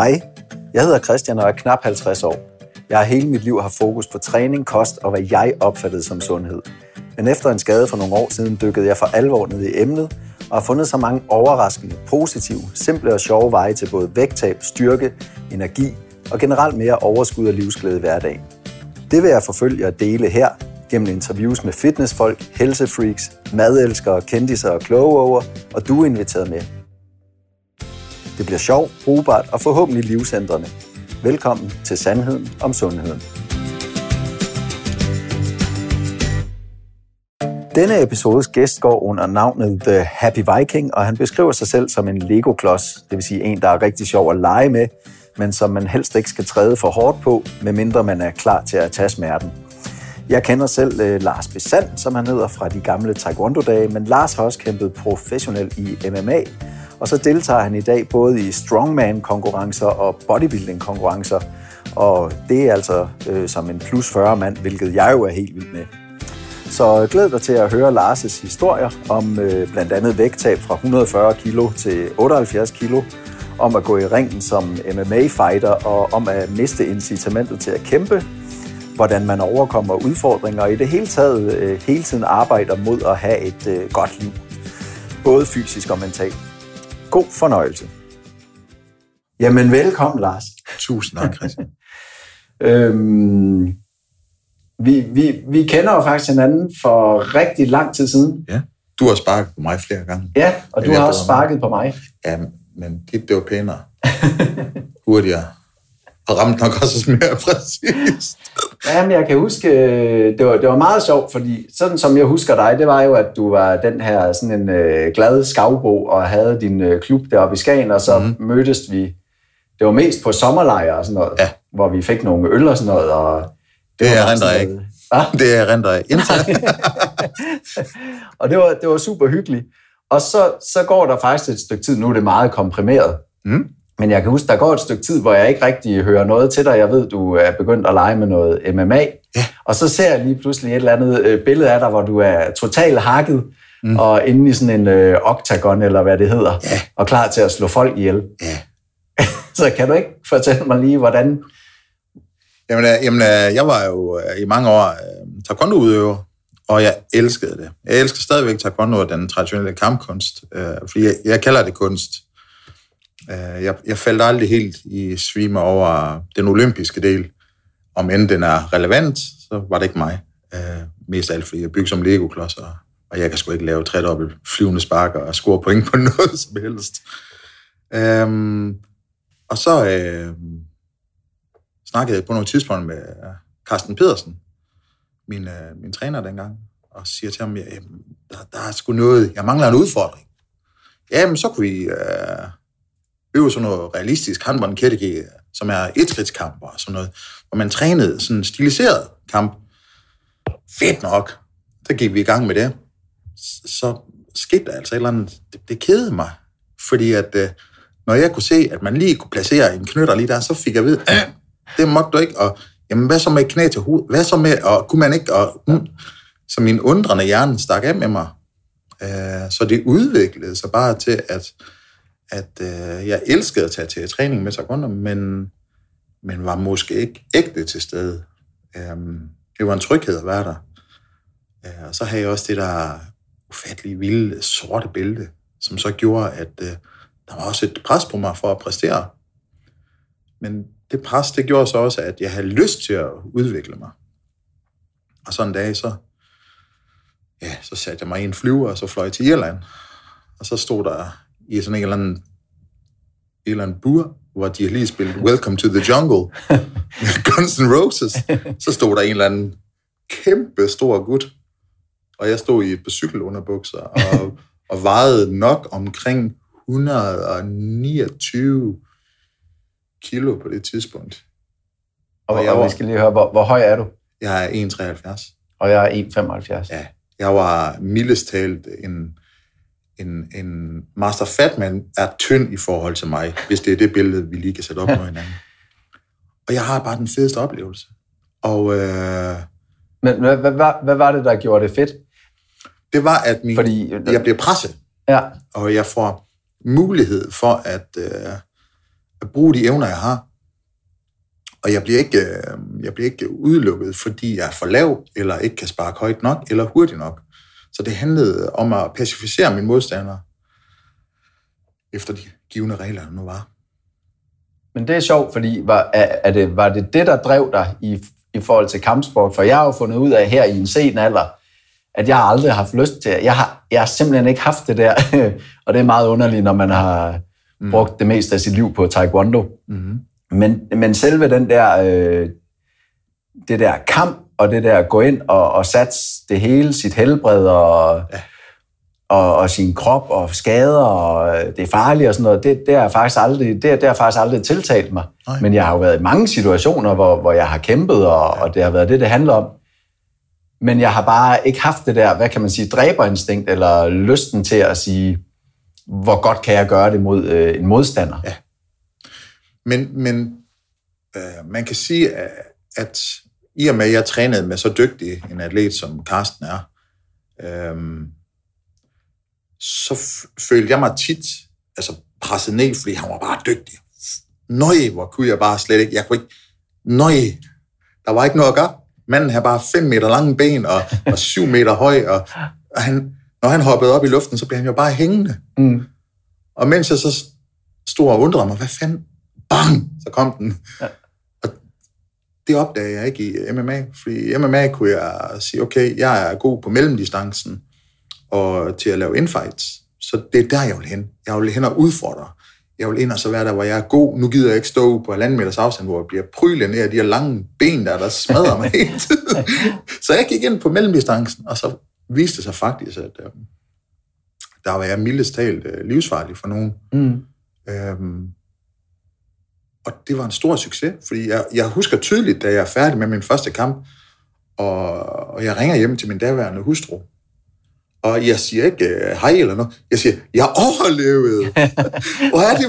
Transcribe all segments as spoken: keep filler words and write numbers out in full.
Hej, jeg hedder Christian og er knap halvtreds år. Jeg har hele mit liv haft fokus på træning, kost og hvad jeg opfattede som sundhed. Men efter en skade for nogle år siden dykkede jeg for alvor ned i emnet og har fundet så mange overraskende, positive, simple og sjove veje til både vægttab, styrke, energi og generelt mere overskud og livsglæde i hverdagen. Det vil jeg forfølge og dele her gennem interviews med fitnessfolk, helsefreaks, madelskere, kendiser og klogeover, og du er inviteret med. Det bliver sjovt, brugbart og forhåbentlig livsændrende. Velkommen til Sandheden om Sundheden. Denne episodes gæst går under navnet The Happy Viking, og han beskriver sig selv som en Lego-klods, det vil sige en, der er rigtig sjov at lege med, men som man helst ikke skal træde for hårdt på, medmindre man er klar til at tage smerten. Jeg kender selv eh, Lars Besand, som han hedder, fra de gamle taekwondo-dage, men Lars har også kæmpet professionelt i M M A, og så deltager han i dag både i strongman-konkurrencer og bodybuilding-konkurrencer, og det er altså øh, som en plus fyrre-mand, hvilket jeg jo er helt vild med. Så glæd dig til at høre Lars' historier om øh, blandt andet vægttab fra et hundrede og fyrre kilo til otteoghalvfjerds kilo, om at gå i ringen som M M A-fighter og om at miste incitamentet til at kæmpe, hvordan man overkommer udfordringer og i det hele taget øh, hele tiden arbejder mod at have et øh, godt liv, både fysisk og mentalt. God fornøjelse. Jamen, velkommen, Lars. Tusind tak, Christian. øhm, vi, vi, vi kender jo faktisk hinanden for rigtig lang tid siden. Ja, du har sparket på mig flere gange. Ja, og men du har også sparket på mig. Ja, men det blev pænere. Hurtigere. Og ramte nok også mere præcist. Jamen, jeg kan huske, det var, det var meget sjovt, fordi sådan som jeg husker dig, det var jo, at du var den her sådan en øh, glad skavbo og havde din øh, klub deroppe i Skagen, og så mm-hmm. mødtes vi, det var mest på sommerlejre og sådan noget, ja. Hvor vi fik nogle øl og sådan noget. Og det det er render ikke. Det er render ikke. Og det var, det var super hyggeligt. Og så, så går der faktisk et stykke tid, nu er det meget komprimeret, mm. Men jeg kan huske, der går et stykke tid, hvor jeg ikke rigtig hører noget til dig. Jeg ved, du er begyndt at lege med noget M M A. Ja. Og så ser jeg lige pludselig et eller andet billede af dig, hvor du er totalt hakket mm. og inde i sådan en øh, oktagon, eller hvad det hedder, ja. Og klar til at slå folk ihjel. Ja. Så kan du ikke fortælle mig lige, hvordan... Jamen, jamen jeg var jo i mange år øh, taekwondo-udøver, og jeg elskede det. Jeg elsker stadigvæk taekwondo og den traditionelle kampkunst, øh, fordi jeg, jeg kalder det kunst. Jeg, jeg faldt aldrig helt i svime over den olympiske del. Om end den er relevant, så var det ikke mig. Øh, mest alt, fordi jeg bygger som legoklodser, og jeg kan sgu ikke lave tredobbelt flyvende sparker og score point på noget som helst. Øh, og så øh, snakkede jeg på nogle tidspunkt med Carsten Pedersen, min, øh, min træner dengang, og siger til ham, at der, der er sgu noget, jeg mangler en udfordring. Jamen, så kunne vi... Øh, øve sådan noget realistisk handbold kættegæ, som er etskridtskamp og sådan noget, hvor man trænede sådan en stiliseret kamp. Fedt nok. Så gik vi i gang med det. Så skete der altså et eller andet. Det, det kedede mig, fordi at når jeg kunne se, at man lige kunne placere en knytter lige der, så fik jeg ved, det måtte du ikke, og jamen, hvad så med knæ til hoved? Hvad så med, og kunne man ikke, og mm. så min undrende hjerne stak af med mig. Så det udviklede sig bare til, at at øh, jeg elskede at tage til træning med taekwondo, men, men var måske ikke ægte til stede. Øhm, det var en tryghed at være der. Øh, og så havde jeg også det der ufattelige, vilde, sorte bælte, som så gjorde, at øh, der var også et pres på mig for at præstere. Men det pres, det gjorde så også, at jeg havde lyst til at udvikle mig. Og sådan en dag, så, ja, så satte jeg mig i en flyver, og så fløj til Irland. Og så stod der... i sådan en eller anden, en eller anden bur, hvor de lige spillede Welcome to the Jungle med Guns N' Roses. Så stod der en eller anden kæmpe stor gut, og jeg stod i et par cykelunderbukser og, og vejede nok omkring et hundrede og niogtyve kilo på det tidspunkt. Og, og, jeg og var, vi skal lige høre, hvor, hvor høj er du? Jeg er en komma treoghalvfjerds. Og jeg er en komma femoghalvfjerds. Ja, jeg var mildest talt en... En, en master fatman er tynd i forhold til mig, hvis det er det billede, vi lige kan sætte op med hinanden. Og jeg har bare den fedeste oplevelse. Og, øh, Men hvad, hvad, hvad var det, der gjorde det fedt? Det var, at min, Fordi, jeg bliver presset. Ja. Og jeg får mulighed for at, øh, at bruge de evner, jeg har. Og jeg bliver ikke, jeg bliver ikke udelukket, fordi jeg er for lav, eller ikke kan sparke højt nok, eller hurtigt nok. Så det handlede om at pacificere mine modstandere efter de givne regler, der nu var. Men det er sjovt, fordi var, er det, var det det, der drev dig i, i forhold til kampsport? For jeg har jo fundet ud af her i en sen alder, at jeg aldrig har haft lyst til. Jeg har, jeg har simpelthen ikke haft det der. Og det er meget underligt, når man har brugt det meste af sit liv på taekwondo. Mm-hmm. Men, men selve den der, øh, det der kamp, og det der at gå ind og, og satse det hele, sit helbred og, ja. og, og sin krop og skader, og det er farligt og sådan noget, det, det, har, faktisk aldrig, det, det har faktisk aldrig tiltalt mig. Nej. Men jeg har jo været i mange situationer, hvor, hvor jeg har kæmpet, og, ja. og det har været det, det handler om. Men jeg har bare ikke haft det der, hvad kan man sige, dræberinstinkt, eller lysten til at sige, hvor godt kan jeg gøre det mod øh, en modstander. Ja. Men, men øh, man kan sige, at i og med, at jeg trænede med så dygtig en atlet, som Carsten er, øh, så f- følte jeg mig tit altså presset ned, fordi han var bare dygtig. Nøj, hvor kunne jeg bare slet ikke. Jeg kunne ikke. Nøj, der var ikke noget at gøre. Manden havde bare fem meter lange ben og, og syv meter høj, og, og han, når han hoppede op i luften, så blev han jo bare hængende. Mm. Og mens jeg så stod og undrede mig, hvad fanden? Bang! Så kom den. Ja. Og det opdagede jeg ikke i M M A, fordi i M M A kunne jeg sige, okay, jeg er god på mellemdistancen og til at lave infights. Så det er der, jeg vil hen. Jeg vil hen og udfordre. Jeg vil ind og så være der, hvor jeg er god. Nu gider jeg ikke stå på halvanden meters afstand, hvor jeg bliver prylet ned af de her lange ben, der, der smadrer mig hele tiden. Så jeg gik ind på mellemdistancen, og så viste det sig faktisk, at øh, der var jeg mildest talt øh, livsfarlig for nogen. Mm. Øhm, Og det var en stor succes, fordi jeg, jeg husker tydeligt, da jeg er færdig med min første kamp, og, og jeg ringer hjem til min daværende hustru, og jeg siger ikke hej eller noget. Jeg siger, jeg overlevede. Hvor er det?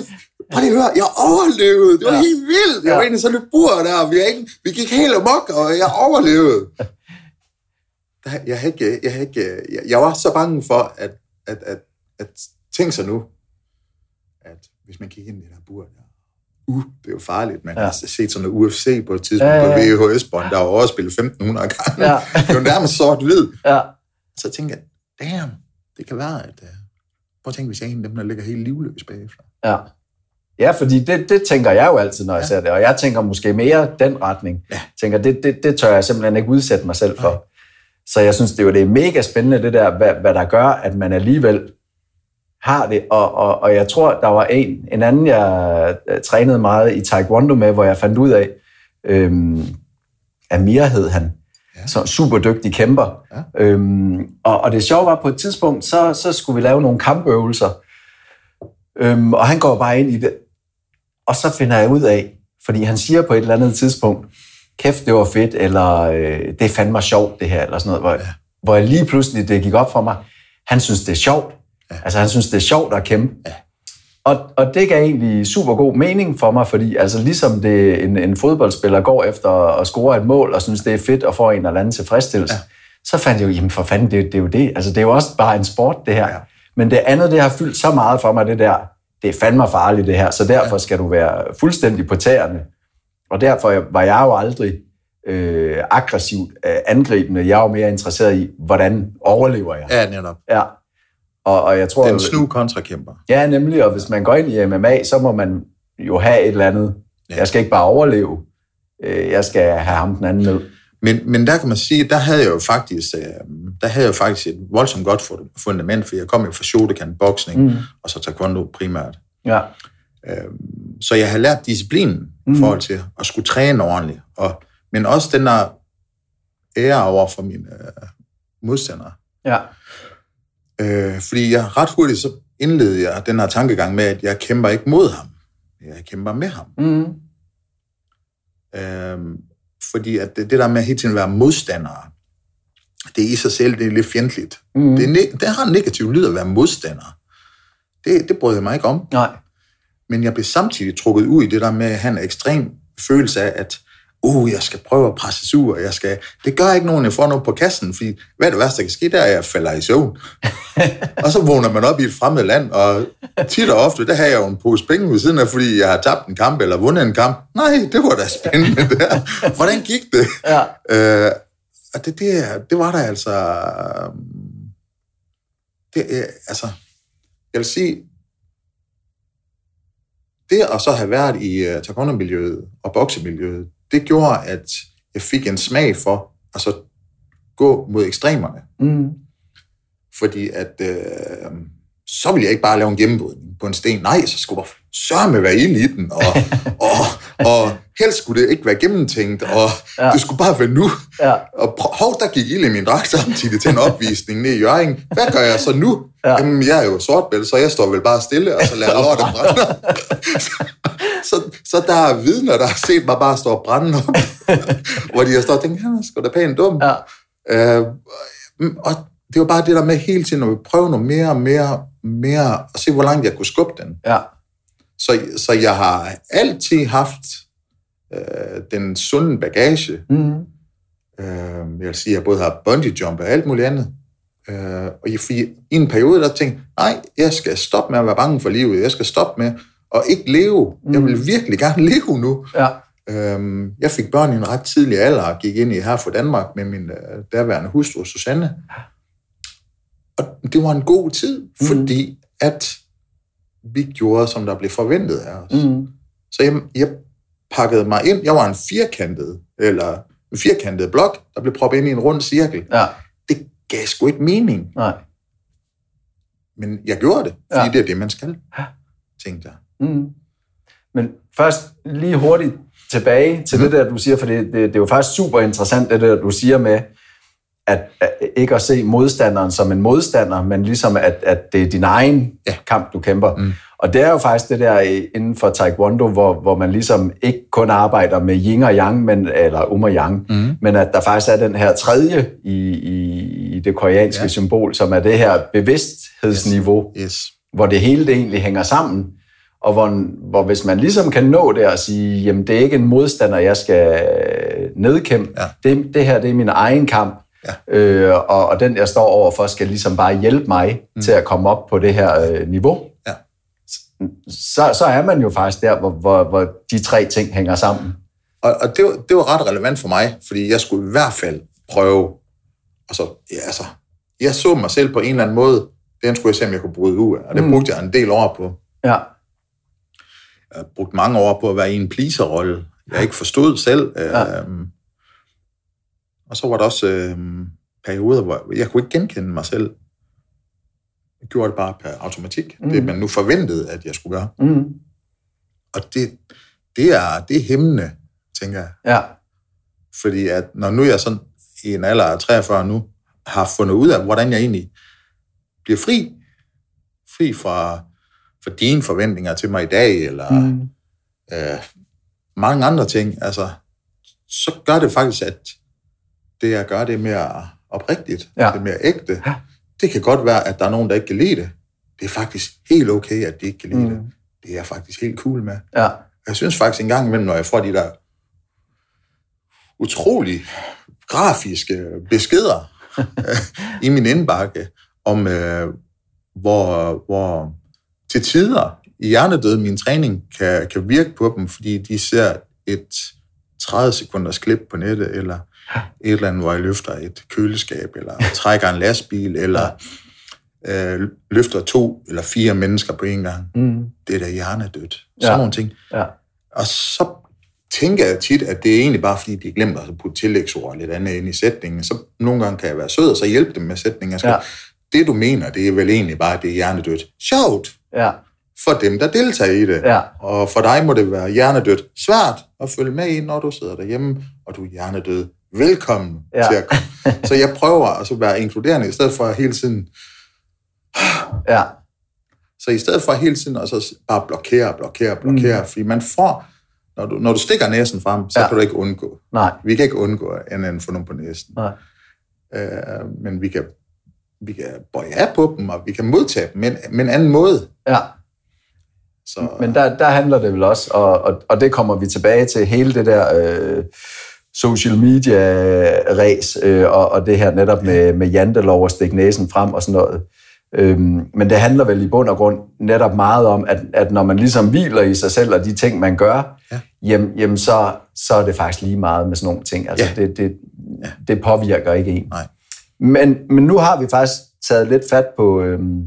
Prøv lige at høre, jeg overlevede. Det var ja. helt vildt. Jeg var inde i sådan et bur der, og vi, ikke, vi gik helt amok, og jeg overlevede. Der, jeg, havde ikke, jeg, havde ikke, jeg, jeg var så bange for, at, at, at, at tænke sig nu, at hvis man gik ind i det der bur der, Uh, det er jo farligt, man ja. har set sådan noget U F C på et tidspunkt ja, ja, ja. på V H S-bånd, der var overspillet femten hundrede gange. Ja. Det er jo nærmest sort-hvid. Ja. Så jeg tænkte, damn, det kan være, at... Uh... Prøv at tænke, hvis jeg er en af dem, der ligger helt livløs bagefter. Ja, ja, fordi det, det tænker jeg jo altid, når ja. jeg ser det. Og jeg tænker måske mere den retning. Ja. Jeg tænker, det, det, det tør jeg simpelthen ikke udsætte mig selv for. Ja. Så jeg synes, det er jo det er mega spændende, det der, hvad, hvad der gør, at man alligevel... har det, og, og, og jeg tror, der var en, en anden, jeg trænede meget i taekwondo med, hvor jeg fandt ud af, øhm, Amir hed han, ja. så super dygtig kæmper. Ja. Øhm, og, og det sjove var, på et tidspunkt, så, så skulle vi lave nogle kampøvelser, øhm, og han går bare ind i det, og så finder jeg ud af, fordi han siger på et eller andet tidspunkt, kæft, det var fedt, eller det fandt mig sjovt, det her, eller sådan noget, hvor, ja. hvor jeg lige pludselig, det gik op for mig, han synes, det er sjovt. Ja. Altså, han synes, det er sjovt at kæmpe. Ja. Og, og det gav egentlig super god mening for mig, fordi altså, ligesom det, en, en fodboldspiller går efter at score et mål, og synes, det er fedt at få en eller anden tilfredsstillelse, ja. så fandt jeg jo, jamen for fanden, det, det er jo det. Altså, det er jo også bare en sport, det her. Ja. Men det andet, det har fyldt så meget for mig, det der, det er fandme farligt, det her, så derfor ja. skal du være fuldstændig på tæerne. Og derfor var jeg jo aldrig øh, aggressivt øh, angribende. Jeg var mere interesseret i, hvordan overlever jeg? Ja, netop. Ja. Og, og jeg tror, den snu kontrakæmper. Ja, nemlig. Og hvis man går ind i M M A, så må man jo have et eller andet. Ja. Jeg skal ikke bare overleve. Jeg skal have ham den anden med. Men, men der kan man sige, der havde jeg jo faktisk, der havde jeg jo faktisk et voldsomt godt fundament, for jeg kom jo fra Shotokan boksning, mm. og så taekwondo primært. Ja. Så jeg havde lært disciplinen mm. i forhold til at skulle træne ordentligt. Og, men også den der ære over for mine øh, modstandere. Ja. Fordi jeg ret hurtigt så indledte jeg den her tankegang med, at jeg kæmper ikke mod ham. Jeg kæmper med ham. Mm. Øhm, fordi at det, det der med at hele tiden være modstandere, det er i sig selv, det er lidt fjendtligt. Mm. Det, ne- det har en negativ lyd at være modstander. Det, det brød jeg mig ikke om. Nej. Men jeg blev samtidig trukket ud i det der med at have en ekstrem følelse af, at uh, jeg skal prøve at presse sur, jeg skal... Det gør ikke nogen, jeg får noget på kassen, fordi hvad er det værste, der kan ske, der er, at jeg falder i søvn. Og så vågner man op i et fremmed land, og tit og ofte, der har jeg jo en pose penge ved siden af, fordi jeg har tabt en kamp eller vundet en kamp. Nej, det var da spændende der. Hvordan gik det? Ja. Øh, og det, det, det var der altså... Det, altså... Jeg vil sige... Det at så have været i uh, taekwondo-miljøet og boksemiljøet, det gjorde, at jeg fik en smag for at så gå mod ekstremerne. Mm. Fordi at, øh, så ville jeg ikke bare lave en gennembrydning på en sten. Nej, så skulle der sørme være ild i den, og, og, og helst skulle det ikke være gennemtænkt, og ja. Det skulle bare være nu. Ja. Og hov, der gik ild i min dragt samtidig til en opvisning nede i Hjørring. Hvad gør jeg så nu? Ja. Jamen, jeg er jo sortbælte, så jeg står vel bare stille, og så lader jeg lortet brænde. Så, så der er vidner, der har set mig bare stå og brænde op, hvor de har stået og tænkt, han er sgu da pænt dum. Ja. Øh, og det var bare det der med hele tiden, når vi prøver noget mere og mere mere, og se, hvor langt jeg kunne skubbe den. Ja. Så, så jeg har altid haft øh, den sunde bagage. Mm. Øh, jeg vil sige, jeg både har bungee jump og alt muligt andet. Øh, og i, i en periode, der tænkte nej, jeg skal stoppe med at være bange for livet. Jeg skal stoppe med og ikke leve. Mm. Jeg vil virkelig gerne leve nu. Ja. Øhm, jeg fik børn i en ret tidlig alder og gik ind i Her for Danmark med min øh, daværende hustru, Susanne. Og det var en god tid, mm. fordi at vi gjorde, som der blev forventet af os. Mm. Så jeg, jeg pakkede mig ind. Jeg var en firkantet, eller en firkantet blok, der blev proppet ind i en rund cirkel. Ja. Det gav sgu ikke mening. Nej. Men jeg gjorde det, fordi ja. Det er det, man skal, tænkte jeg. Mm. Men først lige hurtigt tilbage til mm. det der, du siger, for det, det, det er jo faktisk super interessant, det der, du siger med, At, at ikke at se modstanderen som en modstander, men ligesom, at, at det er din egen ja. Kamp, du kæmper. Mm. Og det er jo faktisk det der inden for taekwondo, hvor, hvor man ligesom ikke kun arbejder med yin og yang, men, eller um og yang, mm. men at der faktisk er den her tredje i, i, i det koreanske ja. Symbol, som er det her bevidsthedsniveau, yes. Yes. hvor det hele det egentlig hænger sammen. Og hvor, hvor hvis man ligesom kan nå det og sige, jamen det er ikke en modstander, jeg skal nedkæmpe. Ja. Det, det her, det er min egen kamp. Ja. Øh, og, og den, jeg står overfor, skal ligesom bare hjælpe mig mm. til at komme op på det her øh, niveau. Ja. Så, så er man jo faktisk der, hvor, hvor, hvor de tre ting hænger sammen. Og, og det, var, det var ret relevant for mig, fordi jeg skulle i hvert fald prøve. Og så, ja, altså, jeg så mig selv på en eller anden måde. Den skulle jeg se, om jeg kunne bryde ud af. Og det mm. brugte jeg en del år på. Ja. Jeg brugte mange år på at være i en pleaser-rolle. Jeg ikke forstod selv. Øh, ja. Og så var der også øh, perioder, hvor jeg kunne ikke genkende mig selv. Jeg gjorde det bare per automatik. Mm. Det, man nu forventede, at jeg skulle gøre. Mm. Og det, det er, det er hæmmende, tænker jeg. Ja. Fordi at, når nu jeg sådan i en alder af treogfyrre nu, har fundet ud af, hvordan jeg egentlig bliver fri. Fri fra, fra dine forventninger til mig i dag, eller mm. øh, mange andre ting. Altså, så gør det faktisk, at det jeg gør, det er mere oprigtigt, ja. Det er mere ægte. Ja. Det kan godt være, at der er nogen, der ikke kan lide det. Det er faktisk helt okay, at de ikke kan lide mm. det. Det er jeg faktisk helt cool med. Ja. Jeg synes faktisk en gang imellem, når jeg får de der utrolig grafiske beskeder i min indbakke, om øh, hvor, hvor til tider i hjernedød min træning kan, kan virke på dem, fordi de ser et tredive sekunders klip på nettet, eller et eller andet, hvor jeg løfter et køleskab, eller trækker en lastbil, eller øh, løfter to eller fire mennesker på en gang. Mm. Det er da hjernedødt. Sådan ja. Nogle ting. Ja. Og så tænker jeg tit, at det er egentlig bare, fordi de glemmer at putte tillægsord lidt andet ind i sætningen. Så nogle gange kan jeg være sød, og så hjælpe dem med sætningen. Ja. Det, du mener, det er vel egentlig bare, det er hjernedødt. Sjovt! Ja. For dem, der deltager i det. Ja. Og for dig må det være hjernedødt svært at følge med i, når du sidder derhjemme, og du er hjernedød. Velkommen ja. Til at komme. Så jeg prøver at være inkluderende, i stedet for hele tiden... Ja. Så i stedet for hele tiden at så bare blokere, blokere, blokere, mm. fordi man får... Når du, når du stikker næsen frem, så ja. Kan du ikke undgå. Nej. Vi kan ikke undgå, end at få nogen på næsen. Nej. Øh, men vi kan, vi kan bøje af på dem, og vi kan modtage dem, men, men anden måde. Ja. Så, men der, der handler det vel også, og, og, og det kommer vi tilbage til, hele det der øh, social media-ræs, øh, og, og det her netop med, med jantelov og stikke næsen frem og sådan noget. Øhm, men det handler vel i bund og grund netop meget om, at, at når man ligesom hviler i sig selv og de ting, man gør, ja. jamen, jamen så, så er det faktisk lige meget med sådan nogle ting. Altså, ja. det, det, ja. det påvirker ikke en. Nej. Men, men nu har vi faktisk taget lidt fat på... Øhm,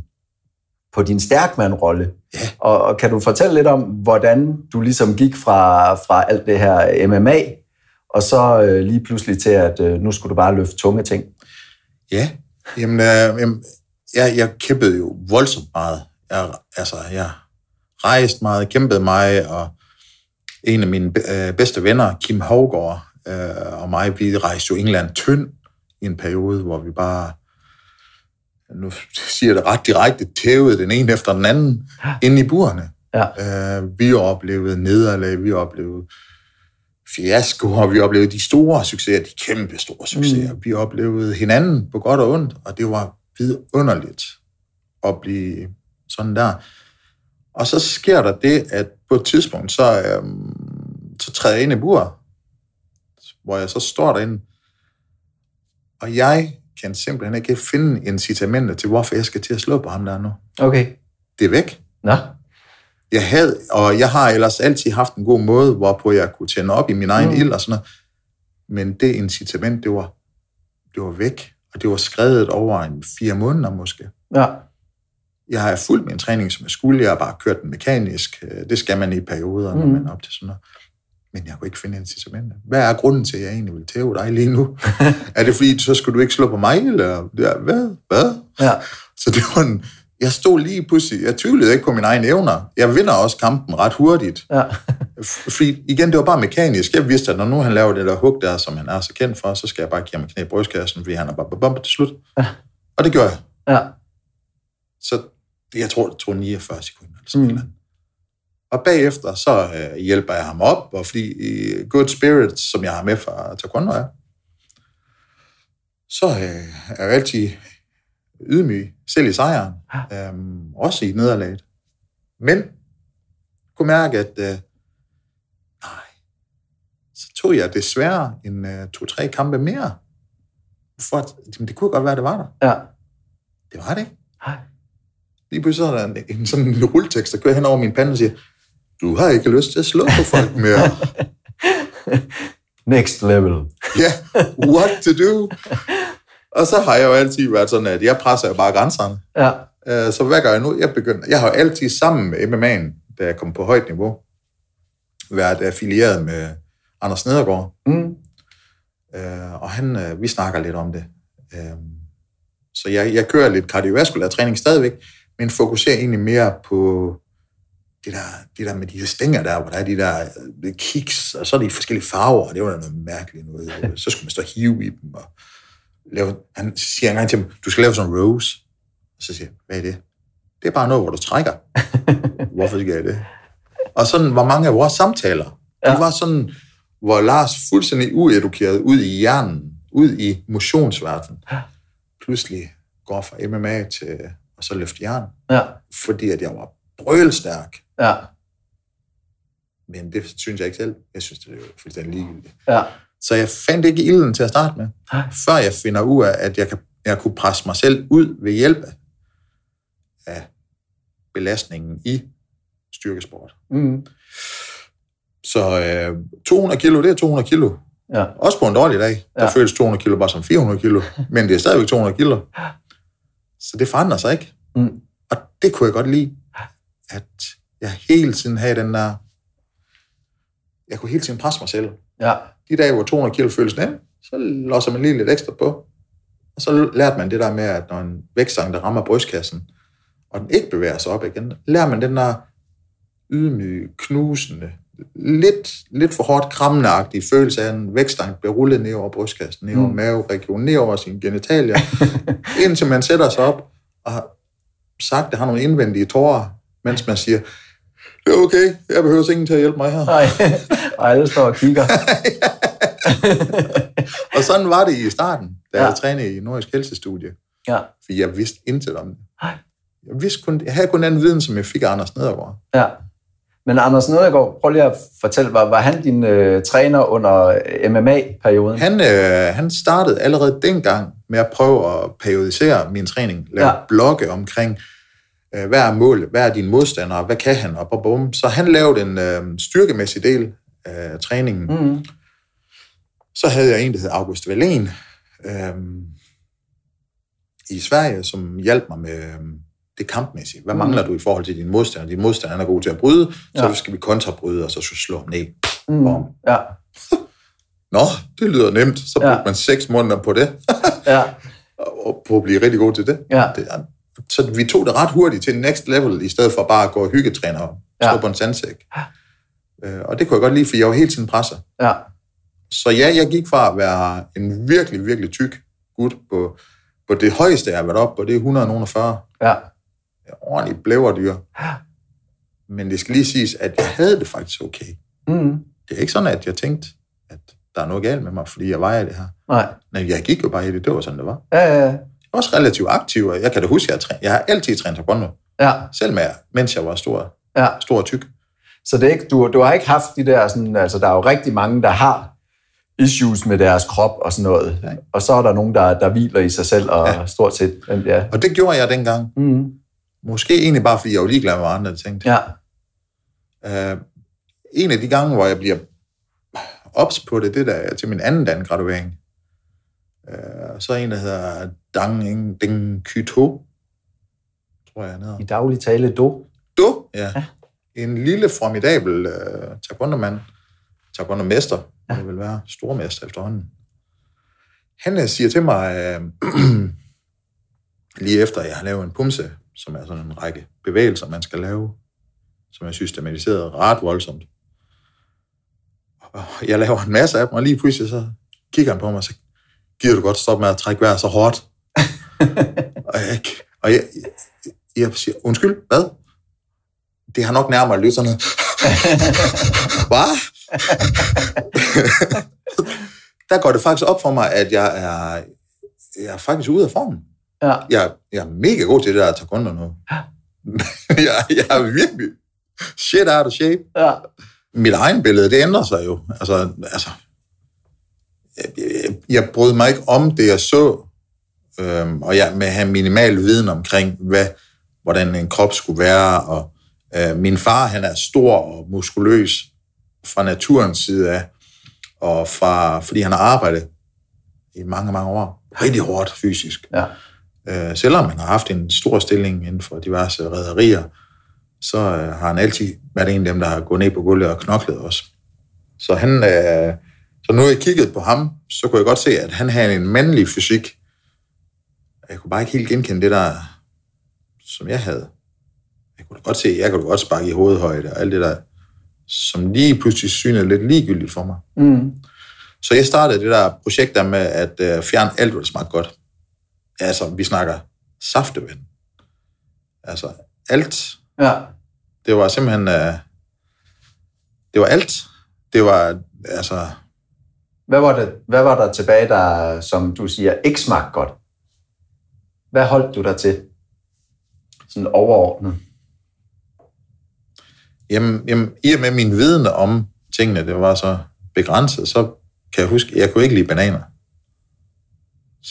på din stærkmand-rolle. Ja. Og, og kan du fortælle lidt om, hvordan du ligesom gik fra, fra alt det her M M A, og så øh, lige pludselig til, at øh, nu skulle du bare løfte tunge ting? Ja, jamen, øh, jamen jeg, jeg kæmpede jo voldsomt meget. Jeg, altså, jeg rejste meget, kæmpede mig, og en af mine øh, bedste venner, Kim Hovgaard, øh, og mig, vi rejste jo England tynd i en periode, hvor vi bare... nu siger det ret direkte, tævede den ene efter den anden, ja. inde i burerne. Ja. Øh, vi oplevede nederlag, vi oplevede fiaskoer, vi oplevede de store succeser, de kæmpe store succeser. Mm. Vi oplevede hinanden på godt og ondt, og det var vidunderligt at blive sådan der. Og så sker der det, at på et tidspunkt, så, øhm, så træder jeg ind i bur, hvor jeg så står derinde, og jeg... kan simpelthen ikke finde incitamenter til, hvorfor jeg skal til at slå på ham der nu. Okay. Det er væk. Nå. Jeg havde, og jeg har ellers altid haft en god måde, hvorpå jeg kunne tænde op i min egen mm. ild og sådan noget. Men det incitament, det var, det var væk. Og det var skredet over en fire måneder måske. Ja. Jeg har fulgt min træning, som jeg skulle. Jeg har bare kørt den mekanisk. Det skal man i perioder, mm. når man er op til sådan noget. Men jeg kunne ikke finde incitamenter. Hvad er grunden til, at jeg egentlig vil tæve dig lige nu? Er det fordi, så skulle du ikke slå på mig? Eller hvad? Hvad? Ja. Så det var en... Jeg stod lige pludselig... Jeg tvivlede ikke på mine egne evner. Jeg vinder også kampen ret hurtigt. Ja. Fordi igen, det var bare mekanisk. Jeg vidste, at når nu han laver det der hug der, som han er så kendt for, så skal jeg bare give ham knæ i brystkassen, fordi han er bare bum til slut. Ja. Og det gjorde jeg. Ja. Så jeg tror, det tog niogfyrre sekunder. Altså. Mm. Og bagefter, så øh, hjælper jeg ham op, og fordi i good spirits, som jeg har med fra Taekwondo, er, så øh, er jeg altid ydmyg, selv i sejren, øh, også i nederlaget. Men jeg kunne mærke, at øh, nej, så tog jeg desværre en øh, to-tre kampe mere, for at, det kunne godt være, det var der. Ja. Det var det ikke. Lige pludselig er der en sådan en rulletekst, der kører hen over min pande og siger, du har ikke lyst til at slå på folk mere. Next level. Ja, yeah, what to do? Og så har jeg jo altid været sådan, at jeg presser jo bare grænserne. Ja. Så hvad gør jeg nu? Jeg begynder. Jeg har jo altid sammen med M M A'en, da jeg kom på højt niveau, været affilieret med Anders Nedergaard. Mm. Og han, vi snakker lidt om det. Så jeg, jeg kører lidt kardiovaskulær træning stadigvæk, men fokuserer egentlig mere på det der, det der med de stænger der, hvor der er de der kiks, og så er de forskellige farver, og det var da noget mærkeligt noget. Så skulle man stå og hive i dem, og lave, han siger engang til mig, du skal lave sådan en rose. Og så siger jeg, hvad er det? Det er bare noget, hvor du trækker. Hvorfor skal jeg det? Og sådan var mange af vores samtaler. Ja. Det var sådan, hvor Lars fuldstændig uedukeret, ud i hjernen, ud i motionsverdenen, pludselig går fra M M A til... og så løfte jern, ja. fordi at jeg var brølstærk. Ja. Men det synes jeg ikke selv. Jeg synes, det er jo fuldstændig ligegyldigt. Ja. Så jeg fandt ikke ilden til at starte med, Ej. før jeg finder ud af, at jeg, kan, jeg kunne presse mig selv ud ved hjælp af belastningen i styrkesport. Mm. Så øh, to hundrede kilo, det er to hundrede kilo. Ja. Også på en dårlig dag. Der ja. føles to hundrede kilo bare som fire hundrede kilo, men det er stadigvæk to hundrede kilo. Så det forandrer sig ikke. Mm. Og det kunne jeg godt lide, at jeg hele tiden havde den der... Jeg kunne hele tiden presse mig selv. Ja. De dage, hvor to hundrede kilo føles nemt, så låser man lige lidt ekstra på. Og så lærte man det der med, at når en vægtstang, der rammer brystkassen, og den ikke bevæger sig op igen, lærer man den der ydmyge, knusende, lidt, lidt for hårdt krammende-agtige følelse af, en vægtstang bliver rullet ned over brystkassen, ned over mm. maveregionen, ned over sine genitalier, indtil man sætter sig op og har sagt, det har nogle indvendige tårer, mens man siger, det er okay, jeg behøver ingen til at hjælpe mig her. Nej, ej, det står og kigger. Og sådan var det i starten, da ja. jeg trænede i Nordisk Helsestudie. Ja. For jeg vidste intet om det. Jeg, vidste kun, jeg havde kun anden viden, som jeg fik af Anders Nedergaard. Ja. Men Anders Nedergaard, prøv lige at fortælle, var, var han din øh, træner under M M A-perioden? Han, øh, han startede allerede dengang med at prøve at periodisere min træning. Lave ja. Blogge omkring, øh, hvad er målet, hvad er dine modstandere, hvad kan han, og bum. Så han lavede en øh, styrkemæssig del af træningen. Mm. Så havde jeg en, der hed August Valén øh, i Sverige, som hjalp mig med... Øh, det kampmæssigt. Hvad mangler du i forhold til dine modstandere? Dine modstandere er gode til at bryde, så ja. Skal vi kontrabryde, og så slå dem ned. Mm. Ja. Nå, det lyder nemt. Så brugte ja. man seks måneder på det. ja. Og på at blive rigtig god til det. Ja. det er... Så vi tog det ret hurtigt til next level, i stedet for bare at gå og hyggetræne og stå ja. på en sandsæk. Ja. Og det kunne jeg godt lide, for jeg var hele tiden presset. Ja. Så ja, jeg gik fra at være en virkelig, virkelig tyk gut på, på det højeste, jeg har været oppe på, det er et hundrede og fyrre. Ja. Ordentligt blæverdyr. Men det skal lige siges, at jeg havde det faktisk okay. Mm. Det er ikke sådan, at jeg tænkte, at der er noget galt med mig, fordi jeg vejer det her. Nej. Men jeg gik jo bare i det, det var sådan, det var. Ja, ja, ja. Jeg var også relativt aktiv, og jeg kan da huske, at jeg har, trænet. Jeg har altid trænet taekwondo. Ja. Selv med, mens jeg var stor, ja. stor og tyk. Så det er ikke, du, du har ikke haft de der, sådan, altså der er jo rigtig mange, der har issues med deres krop og sådan noget. Ja. Og så er der nogen, der, der hviler i sig selv, og ja. stort set, ja. Og det gjorde jeg dengang. Mm. Måske egentlig bare, fordi jeg var ligeglad med andre, tænkte jeg. Ja. Uh, en af de gange, hvor jeg bliver ops på det, det der til min anden dan graduering, uh, så er en, der hedder Dang Deng Kyto, tror jeg, han hedder. I daglig tale, Do. Do, ja. ja. En lille, formidabel uh, taekwondo-mand, taekwondo-mester, ja. Det vil være stormester efterhånden. Han siger til mig, uh, lige efter jeg har lavet en pumse, som er sådan en række bevægelser, man skal lave, som er systematiseret ret voldsomt. Og jeg laver en masse af dem, og lige pludselig så kigger han på mig, og så gider du godt stoppe med at trække vejret så hårdt. og jeg, og jeg, jeg, jeg siger, undskyld, hvad? Det har nok nærmere lyttet sådan noget. Hvad? Der går det faktisk op for mig, at jeg er, jeg er faktisk ude af formen. Ja. Jeg, jeg er mega god til det der taekwondo nu. Ja. jeg, jeg er virkelig shit out of shape. Ja. Mit egen billede, det ændrer sig jo. Altså, altså jeg, jeg, jeg brød mig ikke om det, jeg så. Øhm, og jeg med at have minimal viden omkring, hvad, hvordan en krop skulle være. Og, øh, min far, han er stor og muskuløs fra naturens side af. Og fra, fordi han har arbejdet i mange, mange år. Rigtig hårdt fysisk. Ja. Øh, selvom han har haft en stor stilling inden for diverse rederier, så øh, har han altid været en af dem, der har gået ned på gulvet og knoklet også. Så, han, øh, så nu jeg kiggede på ham, så kunne jeg godt se, at han havde en mandlig fysik. Jeg kunne bare ikke helt genkende det der, som jeg havde. Jeg kunne godt se, jeg kunne godt sparke i hovedhøjde og alt det der, som lige pludselig synede lidt ligegyldigt for mig. Mm. Så jeg startede det der projekt der med at øh, fjerne alt, hvad der smagte godt. Altså, vi snakker saftevand. Altså, alt. Ja. Det var simpelthen... Øh, det var alt. Det var, altså... Hvad var, det, hvad var der tilbage, der, som du siger, ikke smagte godt? Hvad holdt du der til? Sådan overordnet. Jamen, jamen, i og med min viden om tingene, det var så begrænset, så kan jeg huske, jeg kunne ikke lide bananer.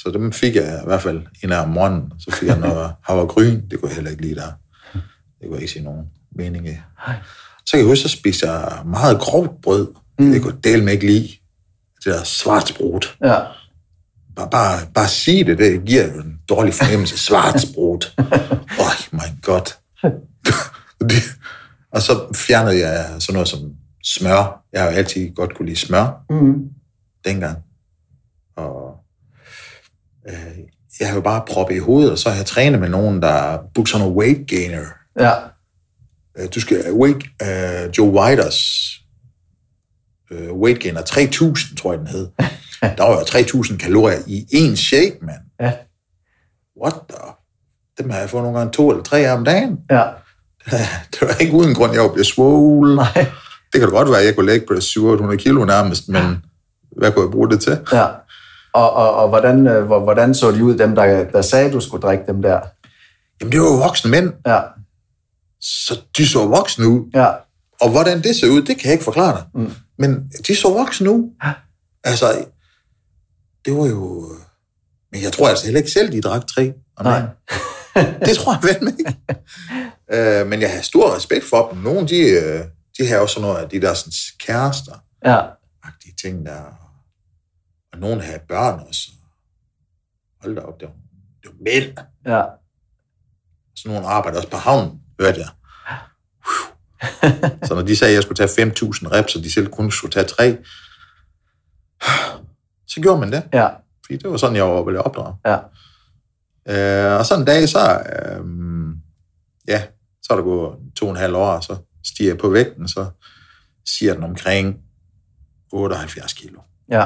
Så dem fik jeg i hvert fald en af om morgenen. Så fik jeg noget havregryn. Det kunne jeg heller ikke lide der. Det kunne jeg ikke se nogen mening i. Så kan jeg huske, så spiste jeg meget grovt brød. Mm. Det kunne jeg dele med ikke lide. Det der svartsbrot. Ja. Bare, bare, bare sige det, det giver jo en dårlig fornemmelse. Svartsbrot. Oh my god. Og så fjernede jeg sådan noget som smør. Jeg har jo altid godt kunne lide smør. Mm. Dengang. Og... jeg har jo bare proppet i hovedet, og så har jeg trænet med nogen, der bookede sådan noget weight gainer. Ja. Du skal weight, uh, Joe Widers uh, weight gainer, tre tusind, tror jeg, den hed. Der var jo tre tusind kalorier i én shake, mand. Ja. What the? Dem har jeg fået nogle gange to eller tre om dagen. Ja. Det var ikke uden grund, jeg blev swole. Nej. Det kan godt være, at jeg kunne lægge på det syv hundrede kilo nærmest, men hvad kunne jeg bruge det til? Ja. Og, og, og hvordan, hvordan så de ud, dem der, der sagde, du skulle drikke dem der? Jamen, det var jo voksne mænd. Ja. Så de så voksne ud. Ja. Og hvordan det ser ud, det kan jeg ikke forklare dig. Mm. Men de så voksne ud. Ja. Altså, det var jo... Men jeg tror altså heller ikke selv, de drak tre. Og nej. Det tror jeg vel ikke. øh, men jeg har stor respekt for dem. Nogle, de, de har også noget af de der sådan, kærester. Ja. De ting, der... Og nogle har børn også. Hold da op, det var, det var mænd. Ja. Så nogle arbejder også på havnen, hørte jeg. Så når de sagde, at jeg skulle tage fem tusind reps, og de selv kun skulle tage tre, så gjorde man det. Ja. Fordi det var sådan, jeg var, ville opdrage. Ja. Øh, og sådan en dag, så, øh, ja, så er det gået to og en halv år, og så stiger jeg på vægten, så siger den omkring otteoghalvfjerds kilo. Ja.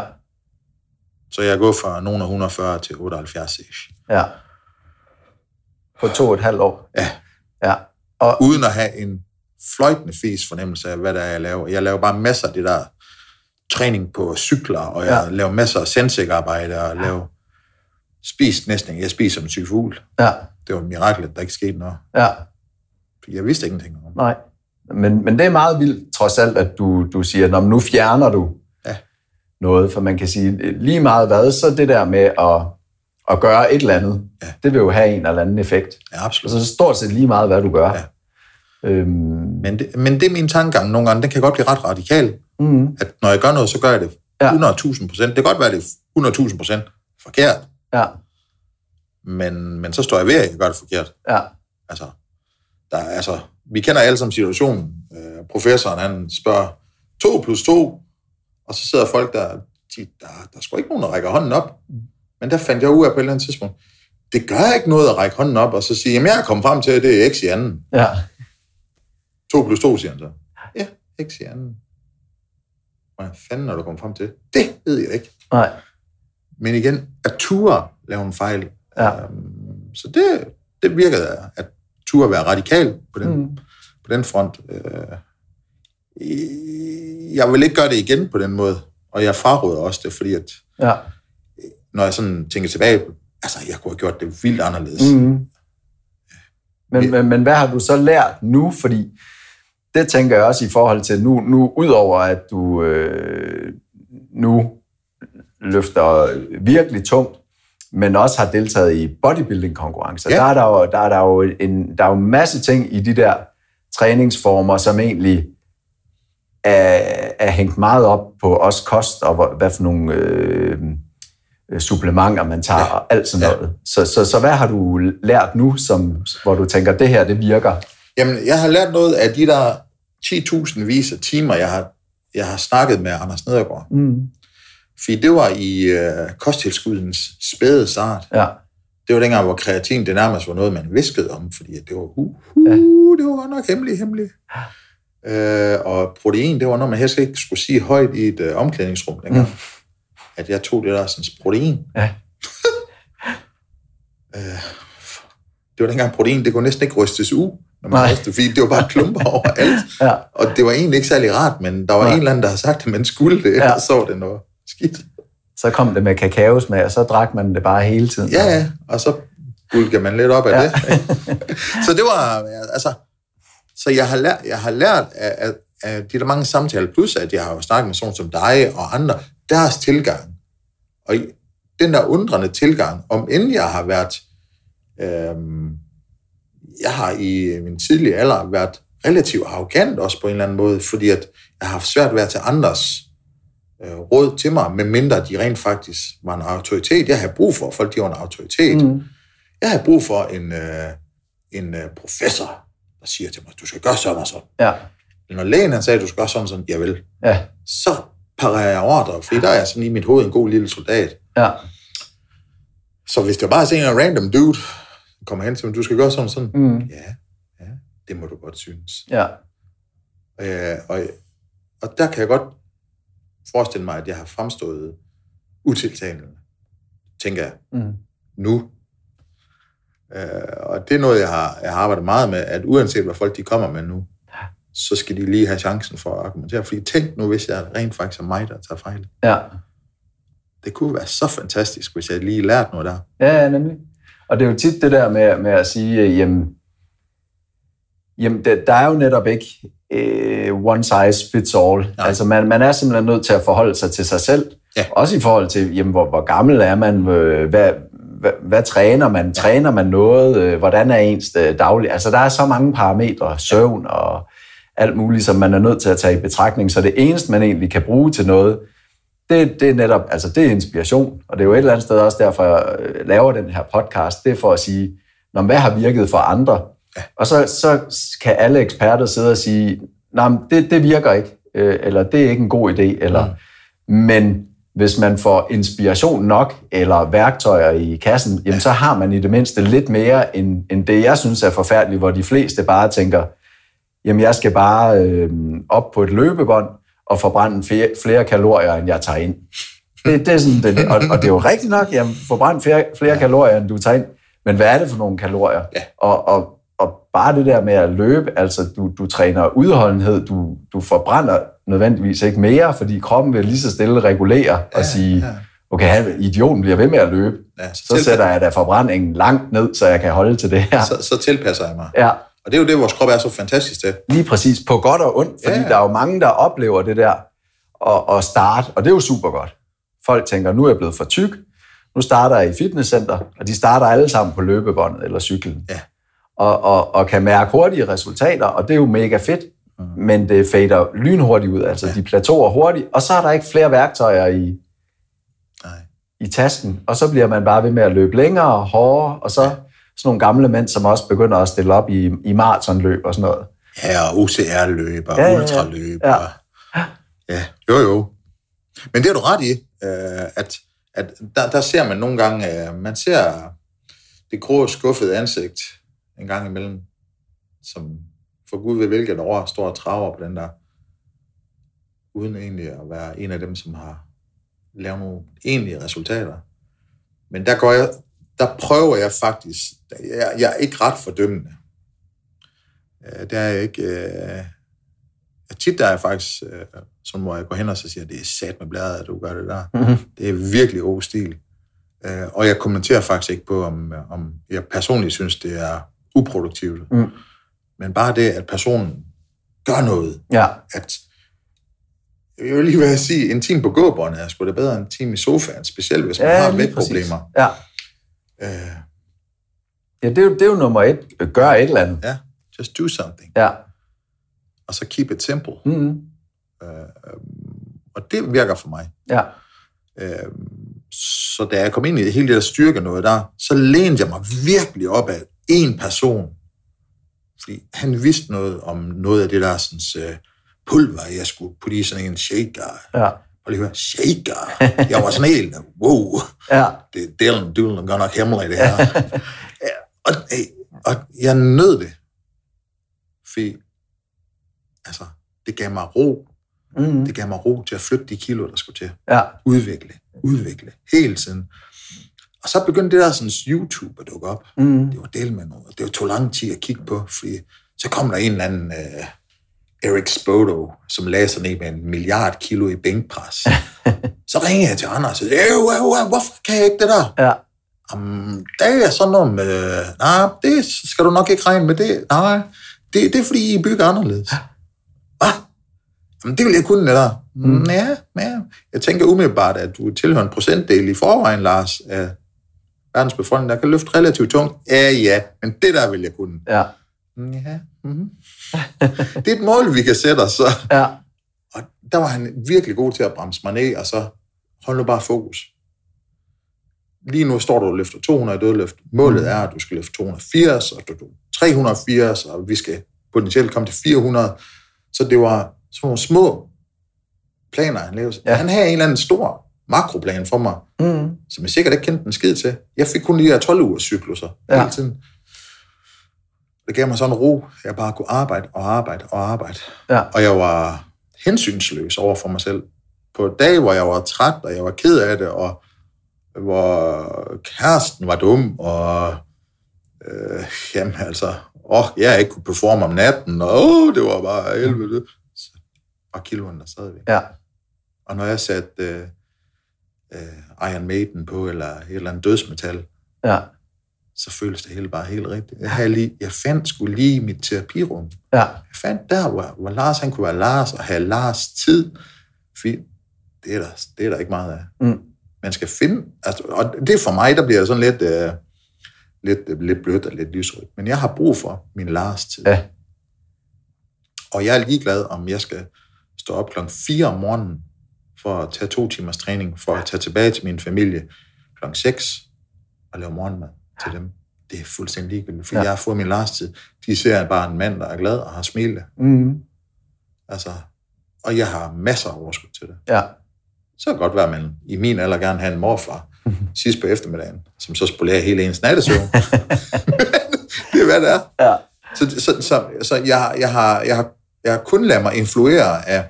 Så jeg går fra nogen af et hundrede og fyrre til otteoghalvfjerds ish. Ja. På to og et halvt år? Ja. Ja. Og... Uden at have en fløjtende fis fornemmelse af, hvad der er, jeg laver. Jeg laver bare masser af det der træning på cykler, og jeg ja. laver masser af sensikarbejde, og ja. laver spist næsten. Jeg spiser som en syg fugl. Ja. Det var et mirakel, der ikke skete noget. Ja. Jeg vidste ingenting om. Nej. Men, men det er meget vildt, trods alt, at du, du siger, at nu fjerner du ja. noget, for man kan sige, lige meget hvad, så det der med at, at gøre et eller andet, ja. det vil jo have en eller anden effekt. Ja, absolut. Så altså, stort set lige meget, hvad du gør. Ja. Øhm... Men, det, men det er min tankegang nogle gange, den kan godt blive ret radikal, mm. at når jeg gør noget, så gør jeg det ja. hundrede tusind procent. Det kan godt være, det er hundrede tusind procent forkert. Ja. Men, men så står jeg ved, at jeg gør det forkert. Ja. Altså, der er altså... Vi kender alle sammen situationen. Øh, professoren, han spørger to plus to, og så sidder folk, der... De, der, der er sgu ikke nogen, der rækker hånden op. Men der fandt jeg ud af på et eller andet tidspunkt, det gør ikke noget at række hånden op, og så sige, jamen jeg er kommet frem til, at det er x i anden. Ja. to plus to, siger han så. Ja, x i anden. Hvad fanden er du kommet frem til? Det ved jeg ikke. Nej. Men igen, at ture laver en fejl. Ja. Øhm, så det, det virkede, at tur at være radikal på den, mm. på den front. Jeg vil ikke gøre det igen på den måde, og jeg fraråder også det, fordi at, ja. når jeg sådan tænker tilbage, altså jeg kunne have gjort det vildt anderledes. Mm. Men, men, men hvad har du så lært nu? Fordi det tænker jeg også i forhold til nu, nu udover at du øh, nu løfter virkelig tungt, men også har deltaget i bodybuilding-konkurrencer. Ja. Der er der jo, der er der jo en der er jo masse ting i de der træningsformer, som egentlig er, er hængt meget op på også kost, og hvad for nogle øh, supplementer man tager, ja. og alt sådan ja. noget. Så, så, så hvad har du lært nu, som, hvor du tænker, det her, det virker? Jamen, jeg har lært noget af de der ti tusind vis af timer, jeg har, jeg har snakket med Anders Nedergaard. Mm. Fordi det var i øh, kosttilskuddens spæde start. Ja. Det var dengang, hvor kreatin det nærmest var noget, man viskede om, fordi det var, uh, uh, ja. det var nok hemmelig, hemmelig. Ja. Øh, og protein, det var noget, man helst ikke skulle sige højt i et øh, omklædningsrum dengang. Mm. At jeg tog det der sådan protein. Ja. øh, det var dengang protein, det kunne næsten ikke rystes ud. Når man rystede, fordi det var bare klumper over alt. Ja. Og det var egentlig ikke særlig rart, men der var ja. en eller anden, der havde sagt, at man skulle det, ja. og så det noget. Skidt. Så kom det med kakaosmag, og så drak man det bare hele tiden. Ja, ja. Og så bulkede man lidt op af ja. det. Så det var, altså, så jeg har lært, jeg har lært af, af de der mange samtaler, plus at jeg har jo snakket med sådan som dig og andre, deres tilgang. Og den der undrende tilgang, om end jeg har været, øhm, jeg har i min tidlige alder været relativt arrogant også på en eller anden måde, fordi at jeg har haft svært ved at tage andres råd til mig, medmindre de rent faktisk var en autoritet. Jeg havde brug for, folk de var en autoritet. Mm. Jeg havde brug for en, øh, en øh, professor, der siger til mig, du skal gøre sådan og sådan. Ja. Når lægen han sagde, du skal gøre sådan og sådan, jeg vil. Ja. Så parerer jeg ordre, fordi der er sådan i mit hoved en god lille soldat. Ja. Så hvis det bare er en random dude, kommer hen til mig, du skal gøre sådan og sådan. Mm. Ja, ja, det må du godt synes. Ja. Øh, og, og der kan jeg godt forestil mig, at jeg har fremstået utiltalende, tænker jeg, mm. nu. Øh, og det er noget, jeg har, jeg har arbejdet meget med, at uanset hvad folk de kommer med nu, så skal de lige have chancen for at argumentere. Fordi tænk nu, hvis jeg rent faktisk er mig, der tager fejl. Ja. Det kunne være så fantastisk, hvis jeg lige lærte noget der. Ja, ja, nemlig. Og det er jo tit det der med, med at sige, øh, jamen, jamen der, der er jo netop ikke øh, one size fits all. Nej. Altså man, man er simpelthen nødt til at forholde sig til sig selv. Ja. Også i forhold til, jamen, hvor, hvor gammel er man, øh, hvad, hvad, hvad træner man, træner man noget, øh, hvordan er ens øh, daglig. Altså der er så mange parametre, søvn og alt muligt, som man er nødt til at tage i betragtning. Så det eneste, man egentlig kan bruge til noget, det, det er netop, altså det er inspiration. Og det er jo et eller andet sted også derfor, jeg laver den her podcast. Det er for at sige, nå, hvad har virket for andre? Ja. Og så, så kan alle eksperter sidde og sige, nej, det, det virker ikke, eller det er ikke en god idé. Eller, mm. Men hvis man får inspiration nok, eller værktøjer i kassen, jamen, ja. Så har man i det mindste lidt mere, end, end det, jeg synes er forfærdeligt, hvor de fleste bare tænker, jamen jeg skal bare øh, op på et løbebånd og forbrænde flere, flere kalorier, end jeg tager ind. Det, det er sådan, det, og, og det er jo rigtigt nok, jamen forbrænde flere, flere ja. kalorier, end du tager ind. Men hvad er det for nogle kalorier? Ja. Og, og, og bare det der med at løbe, altså du, du træner udholdenhed, du, du forbrænder nødvendigvis ikke mere, fordi kroppen vil lige så stille regulere og ja, sige, ja. okay, idioten bliver ved med at løbe, ja, så, så tilp- sætter jeg da forbrændingen langt ned, så jeg kan holde til det her. Så, så tilpasser jeg mig. Ja. Og det er jo det, vores krop er så fantastisk til. Lige præcis, på godt og ondt, fordi yeah. der er jo mange, der oplever det der at, at starte, og det er jo super godt. Folk tænker, nu er jeg blevet for tyk, nu starter jeg i fitnesscenter, og de starter alle sammen på løbebåndet eller cyklen. Yeah. Og, og, og kan mærke hurtige resultater, og det er jo mega fedt, mm. men det fader lynhurtigt ud, altså yeah. de plateauer hurtigt, og så er der ikke flere værktøjer i, i tasken, og så bliver man bare ved med at løbe længere og hårdere, og så... Yeah. Sådan nogle gamle mænd, som også begynder at stille op i, i maratonløb og sådan noget. Ja, og O C R-løb og ja, ja, ultraløb. Ja. Og, ja, jo jo. Men det er du ret i, at, at der, der ser man nogle gange, man ser det grå skuffede ansigt en gang imellem, som for Gud ved hvilket år står og traver på den der, uden egentlig at være en af dem, som har lavet nogle egentlige resultater. Men der går jeg... Der prøver jeg faktisk, jeg, jeg er ikke ret fordømmende. Der er jeg ikke, øh, tit der er jeg faktisk, øh, sådan hvor jeg går hen og så siger, det er sat med bladet, at du gør det der. Mm-hmm. Det er virkelig god stil. Øh, og jeg kommenterer faktisk ikke på, om, om jeg personligt synes, det er uproduktivt. Mm. Men bare det, at personen gør noget. Ja. At, jeg vil lige vil sige, en time på gåbåndet er sgu da bedre end en time i sofaen, specielt hvis man ja, har vægtproblemer. Ja. Øh. Ja, det er, jo, det er jo nummer et. Gør et eller andet. Ja, yeah, just do something. Ja. Og så keep it simple. Mm-hmm. Øh, og det virker for mig. Ja. Øh, så da jeg kom ind i hele det der styrke noget der, så lænede jeg mig virkelig op af en person. Fordi han vidste noget om noget af det der sådan, uh, pulver, jeg skulle putte i sådan en shaker. Ja. Og lige høre, shaker. Jeg var sådan helt, wow. Ja. Det er Dylan, Dylan gør nok himmel i det her. og, og jeg nød det. Fordi, altså, det gav mig ro. Mm-hmm. Det gav mig ro til at flytte de kilo, der skulle til. Ja. Udvikle, udvikle, hele tiden. Og så begyndte det der sådan YouTube at dukke op. Mm-hmm. Det var del med noget. Det var tog lang tid at kigge på, fordi så kom der en eller anden... Øh, Eric Spoto, som lagde sig ned med en milliard kilo i bænkpres. Så ringede jeg til Anders og sagde, hvorfor kan jeg ikke det der? Ja. Um, det er sådan noget med, nej, det skal du nok ikke regne med det. Nej, det, det er fordi, I bygger anderledes. Hvad? Jamen, det vil jeg kunne, det der. Mm. Ja, ja. Jeg tænker umiddelbart, at du tilhører en procentdel i forvejen, Lars, af verdens befolkning, der kan løfte relativt tungt. Ja, ja, men det der vil jeg kunne. Ja. Ja, mm-hmm. Det er et mål, vi kan sætte os. Ja. Og der var han virkelig god til at bremse mig ned, og så hold nu bare fokus. Lige nu står du og løfter to hundrede dødløft. Målet er, at du skal løfte to hundrede og firs, og du tre hundrede og firs, og vi skal potentielt komme til fire hundrede. Så det var sådan nogle små planer, han lavede. Ja. Han havde en eller anden stor makroplan for mig, mm. som jeg sikkert ikke kendte en skid til. Jeg fik kun lige her tolv ugers cykluser ja. hele tiden. Det gav mig sådan en ro, jeg bare kunne arbejde og arbejde og arbejde. Ja. Og jeg var hensynsløs over for mig selv. På dage, hvor jeg var træt, og jeg var ked af det, og hvor kæresten var dum, og øh, jamen altså, åh, jeg ikke kunne performe om natten, og åh, det var bare helvede. Så var kiloen der stadigvæk. Ja. Og når jeg satte øh, øh, Iron Maiden på, eller et eller andet dødsmetal, ja. så føles det hele bare helt rigtigt. Jeg, havde lige, jeg fandt sgu lige mit terapirum. Ja. Jeg fandt der, hvor, hvor Lars han kunne være Lars, og have Lars tid. Fordi det er der, det er der ikke meget af. Mm. Man skal finde... Altså, og det for mig, der bliver sådan lidt, øh, lidt, øh, lidt blødt og lidt lysrødt. Men jeg har brug for min Lars tid. Ja. Og jeg er ligeglad, om jeg skal stå op klokken fire om morgenen for at tage to timers træning, for at tage tilbage til min familie klokken seks og lave morgenmad til dem. Det er fuldstændig ligegyldigt, for ja. jeg har fået min Lars-tid. De ser bare en mand, der er glad og har smilet. Mm. Altså, og jeg har masser af overskud til det. Ja. Så kan det godt være, at man i min alder gerne have en morfar sidst på eftermiddagen, som så spolerer hele ens nattesøvn. Det er, hvad det er. Ja. Så, så, så, så jeg, jeg, har, jeg, har, jeg har kun ladet mig influere af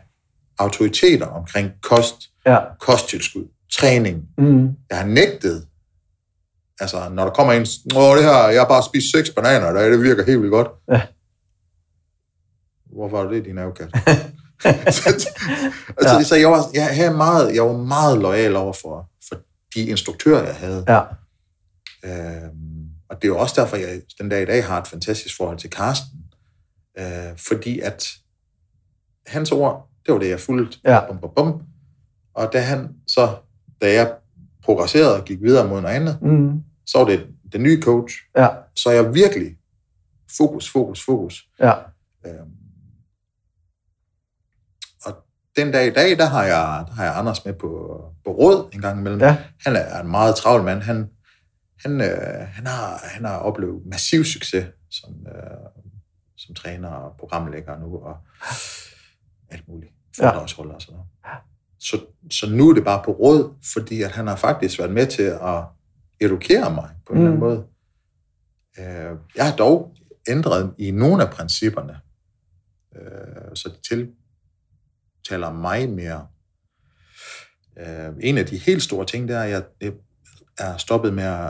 autoriteter omkring kost, ja. kosttilskud, træning. Mm. Jeg har nægtet. Altså, når der kommer en, åh, det her, jeg har bare spist seks bananer i dag, det virker helt vildt godt. Ja. Hvorfor er det din afkat? så, altså, ja. så jeg var, jeg, meget, jeg var meget loyal over for, for de instruktører, jeg havde. Ja. Øhm, og det er jo også derfor, jeg den dag i dag har et fantastisk forhold til Carsten. Øh, fordi at hans ord, det var det, jeg fulgte. Ja. Bum, bum, bum. Og da han så, da jeg progresserede og gik videre mod noget andet, mm. så var det den nye coach. Ja. Så jeg virkelig fokus, fokus, fokus. Ja. Øhm, og den dag i dag, der har jeg, der har jeg Anders med på, på råd en gang imellem. Ja. Han er en meget travl mand. Han, han, øh, han, har, han har oplevet massiv succes som, øh, som træner og programlægger nu, og alt muligt. Foredragsholder og sådan noget. Så, så nu er det bare på råd, fordi at han har faktisk været med til at edukere mig på en mm. eller anden måde. Øh, jeg har dog ændret i nogle af principperne, øh, så det tiltaler mig mere. Øh, en af de helt store ting, der er, at jeg, jeg er stoppet med at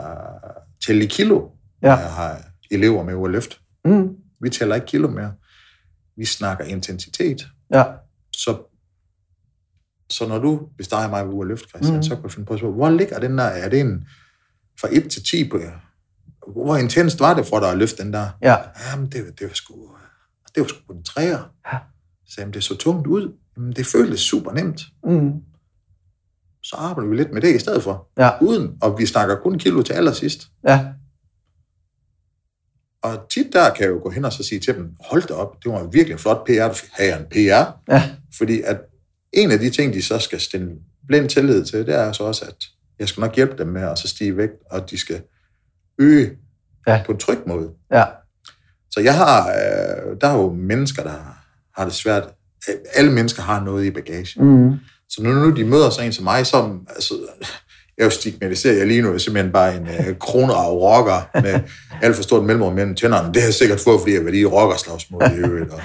tælle i kilo, ja. når jeg har elever med overløft. Mm. Vi tæller ikke kilo mere. Vi snakker intensitet. Ja. Så Så når du, hvis der er mig ved uge at løfte, Christian, mm. så kan jeg finde på at spørge, hvor ligger den der? Er det en fra et til ti på jer? Hvor intenst var det for dig at løfte den der? Ja. Jamen, det, det var sgu det var sgu på den træer. Ja. Så jamen, det så tungt ud. Jamen, det føltes super nemt. Mm. Så arbejder vi lidt med det i stedet for. Ja. Uden, og vi snakker kun kilo til allersidst. Ja. Og tit der kan jeg jo gå hen og så sige til dem, hold da op, det var en virkelig flot P R, du fik en P R. Ja. Fordi at en af de ting, de så skal stille blind tillid til, det er altså også, at jeg skal nok hjælpe dem med at så stige vægt, og de skal øge ja. på en tryg måde. Ja. Så jeg har, øh, der er jo mennesker, der har det svært. Alle mennesker har noget i bagagen. Mm. Så nu, nu de møder så en som mig, som, altså, jeg er jo stigmatiseret, jeg lige nu er simpelthen bare en øh, kroner og rocker, med alt for stort mellemrum mellem tænderne. Det har jeg sikkert fået, fordi jeg var lige i rockerslagsmål i øvrigt, og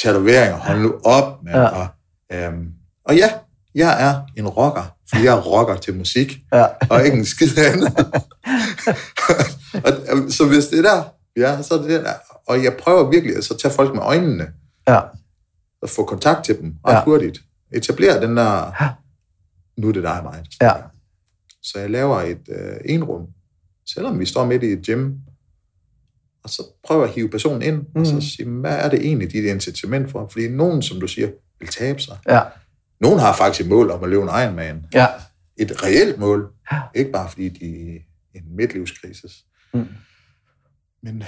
tatoveringer, hold nu op med, ja. og Øhm, og ja, jeg er en rocker, for jeg rocker til musik, ja. og ikke en skid andet. og, så hvis det er der, ja, så er det der. Og jeg prøver virkelig at så tage folk med øjnene, ja. og få kontakt til dem ret ja. hurtigt. Etablere den der, nu er det dig og mig. Ja. Så jeg laver et øh, enrum, selvom vi står midt i et gym, og så prøver at hive personen ind, mm. og så sige, hvad er det egentlig, dit incitament for? Fordi nogen, som du siger, vil tabe sig. Ja. Nogen har faktisk et mål om at løbe en Ironman. Ja. Et reelt mål. Ja. Ikke bare fordi de er en midtlivskrise. Mm. Men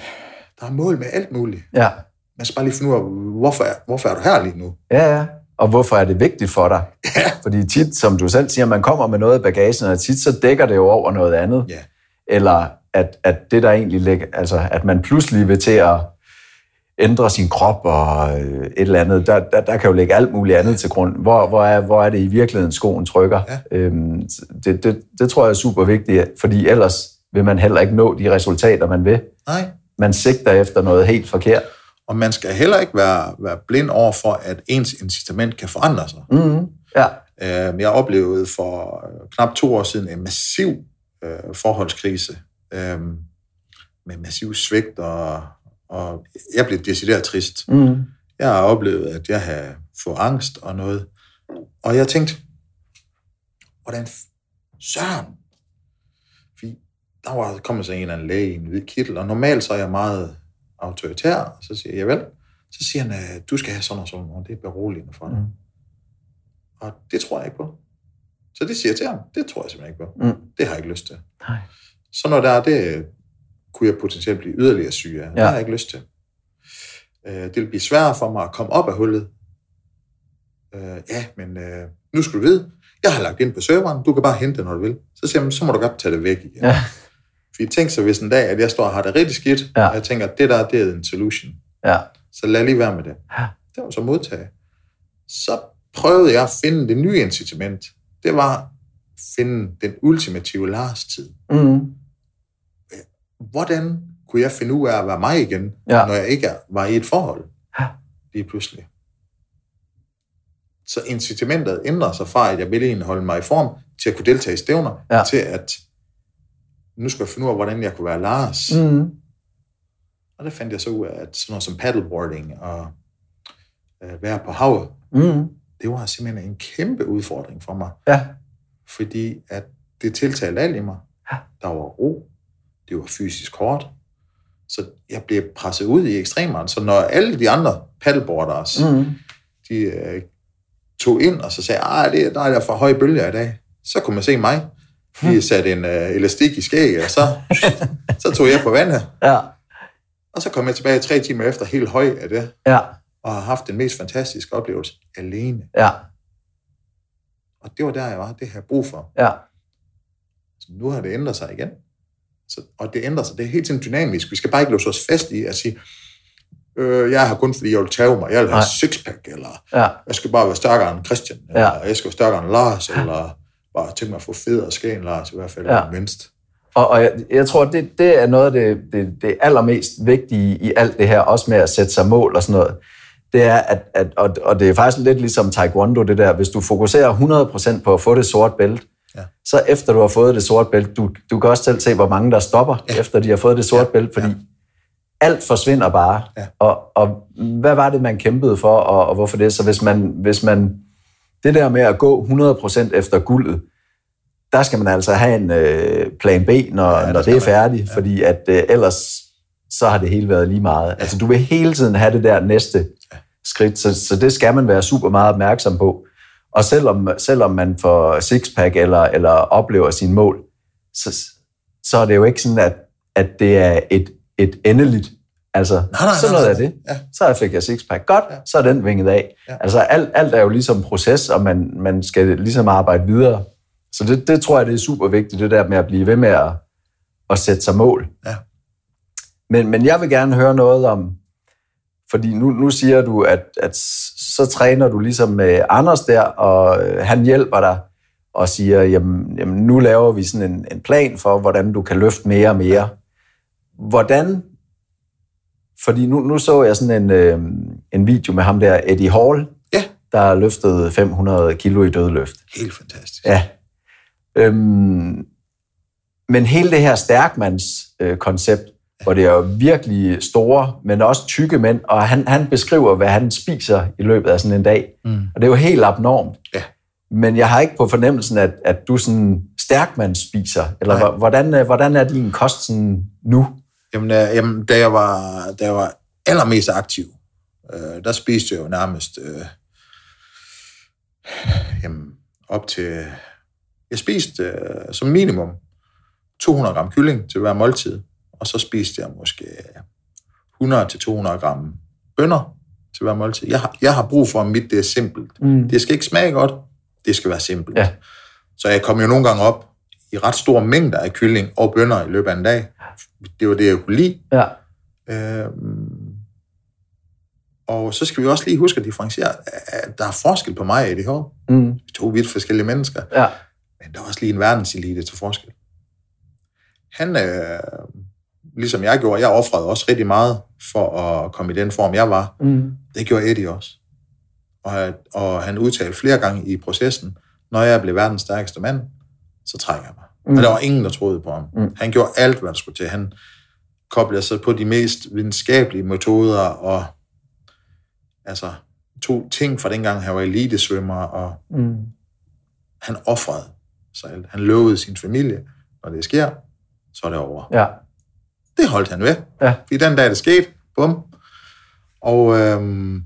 der er mål med alt muligt. Ja. Man skal bare lige finde ud af, hvorfor er, hvorfor er du her lige nu? Ja, ja. Og hvorfor er det vigtigt for dig? Ja. Fordi tit, som du selv siger, man kommer med noget i bagagen, og tit så dækker det jo over noget andet. Ja. Eller at, at det der egentlig ligger, altså at man pludselig vil til at ændre sin krop og et eller andet. Der, der, der kan jo ligge alt muligt andet til grund. Hvor, hvor, er, hvor er det i virkeligheden, skoen trykker? Ja. Øhm, det, det, det tror jeg er super vigtigt, fordi ellers vil man heller ikke nå de resultater, man vil. Nej. Man sigter efter noget helt forkert. Og man skal heller ikke være, være blind over for, at ens incitament kan forandre sig. Mm-hmm. Ja. Øhm, jeg oplevede for knap to år siden en massiv øh, forholdskrise øh, med massiv svigt og og jeg blev decideret trist. Mm. Jeg har oplevet, at jeg havde fået angst og noget. Og jeg tænkte, hvordan f- søren? Fordi der var kommet så en eller anden læge i en hvid kittel, og normalt så er jeg meget autoritær, og så siger jeg, vel, så siger han, du skal have sådan og sådan, og det er beroligende for dig. Mm. Og det tror jeg ikke på. Så det siger jeg til ham, det tror jeg simpelthen ikke på. Mm. Det har jeg ikke lyst til. Nej. Så når der er det, kunne jeg potentielt blive yderligere syg af. Ja. Det har jeg ikke lyst til. Det vil blive sværere for mig at komme op af hullet. Ja, men nu skal du vide, jeg har lagt ind på serveren, du kan bare hente det, når du vil. Så siger man, så må du godt tage det væk igen. Ja. Fordi tænk så, hvis en dag, at jeg står og har det rigtig skidt, ja. Og jeg tænker, det der, det er en solution. Ja. Så lad lige være med det. Ja. Det var så modtaget. Så prøvede jeg at finde det nye incitament. Det var at finde den ultimative Lars-tid. Mm. Hvordan kunne jeg finde ud af at være mig igen, ja. Når jeg ikke var i et forhold? Ja. Lige pludselig. Så incitamentet ændrer sig fra, at jeg ville holde mig i form, til at kunne deltage i stævner, ja. Til at nu skal jeg finde ud af, hvordan jeg kunne være Lars. Mm. Og der fandt jeg så ud af, at sådan noget som paddleboarding og øh, være på havet, mm. det var simpelthen en kæmpe udfordring for mig. Ja. Fordi at det tiltalte alt i mig. Ja. Der var ro. Det var fysisk hårdt. Så jeg blev presset ud i ekstremerne. Så når alle de andre paddleboarders, mm. de øh, tog ind og så sagde, at der er der for høje bølger i dag, så kunne man se mig. Vi satte en øh, elastik i skæg, og så, så tog jeg på vandet. Ja. Og så kom jeg tilbage tre timer efter, helt høj af det. Ja. Og har haft den mest fantastiske oplevelse alene. Ja. Og det var der, jeg var. Det havde jeg brug for. Ja. Så nu har det ændret sig igen. Så, og det ændrer sig. Det er helt tiden dynamisk. Vi skal bare ikke låse os fast i at sige, øh, jeg har kun fordi jeg vil tage mig. Jeg vil have sixpack, eller ja. Jeg skal bare være stærkere end Christian, eller ja. Jeg skal være stærkere end Lars, eller bare tænke mig at få federe skæn, Lars, i hvert fald ja. Mindst. Og, og jeg, jeg tror, det, det er noget af det, det, det allermest vigtige i alt det her, også med at sætte sig mål og sådan noget, det er, at, at og, og det er faktisk lidt ligesom taekwondo, det der, hvis du fokuserer hundrede procent på at få det sorte bælte, ja. Så efter du har fået det sorte bælte, du, du kan også selv se, hvor mange der stopper, ja. Efter de har fået det sorte ja. Bælte, fordi ja. Alt forsvinder bare. Ja. Og, og hvad var det, man kæmpede for, og, og hvorfor det? Så hvis man, hvis man det der med at gå hundrede procent efter guldet, der skal man altså have en øh, plan B, når, ja, når det er færdigt, ja. Fordi at, øh, ellers så har det hele været lige meget. Ja. Altså, du vil hele tiden have det der næste ja. Skridt, så, så det skal man være super meget opmærksom på. Og selvom, selvom man får sixpack eller, eller oplever sine mål, så, så er det jo ikke sådan, at, at det er et, et endeligt. Altså, nej, nej, sådan noget nej, nej, nej. Er det. Ja. Så fik jeg sixpack. Godt, ja. Så er den vinget af. Ja. Altså, alt, alt er jo ligesom proces, og man, man skal ligesom arbejde videre. Så det, det tror jeg, det er super vigtigt, det der med at blive ved med at, at sætte sig mål. Ja. Men, men jeg vil gerne høre noget om, fordi nu, nu siger du, at, at så træner du ligesom med Anders der, og han hjælper dig og siger, jamen, jamen nu laver vi sådan en, en plan for, hvordan du kan løfte mere og mere. Hvordan, fordi nu, nu så jeg sådan en, øh, en video med ham der, Eddie Hall, ja. Der løftede fem hundrede kilo i dødløft. Helt fantastisk. Ja. Øhm, men hele det her stærkmandskoncept, øh, ja. Hvor det er jo virkelig store, men også tykke mænd, og han, han beskriver, hvad han spiser i løbet af sådan en dag. Mm. Og det er jo helt abnormt. Ja. Men jeg har ikke på fornemmelsen, at, at du sådan stærkmandsspiser. Eller hvordan, hvordan er din kost sådan nu? Jamen, jamen da, jeg var, da jeg var allermest aktiv, øh, der spiste jeg jo nærmest øh, jamen, op til... Jeg spiste øh, som minimum to hundrede gram kylling til hver måltid, og så spiste jeg måske hundrede til to hundrede gram bønner til hver måltid. Jeg har, jeg har brug for, at mit det er simpelt. Mm. Det skal ikke smage godt, det skal være simpelt. Ja. Så jeg kom jo nogle gange op i ret store mængder af kylling og bønner i løbet af en dag. Det var det, jeg kunne lide. Ja. Øhm, og så skal vi også lige huske at differentiere, at der er forskel på mig i det her. Mm. To vidt forskellige mennesker. Ja. Men der er også lige en verdenselite til forskel. Han, øh, ligesom jeg gjorde, jeg offrede også rigtig meget for at komme i den form, jeg var. Mm. Det gjorde Eddie også. Og, og han udtalte flere gange i processen, når jeg blev verdens stærkeste mand, så trækker jeg mig. Mm. Og der var ingen, der troede på ham. Mm. Han gjorde alt, hvad der skulle til. Han koblede sig på de mest videnskabelige metoder, og altså, tog ting fra dengang, han var elitesvømmer, og mm. han offrede. Så han lovede sin familie, når det sker, så er det over. Ja. Det holdt han ved. Ja. I den dag, det skete, bum. Og øhm,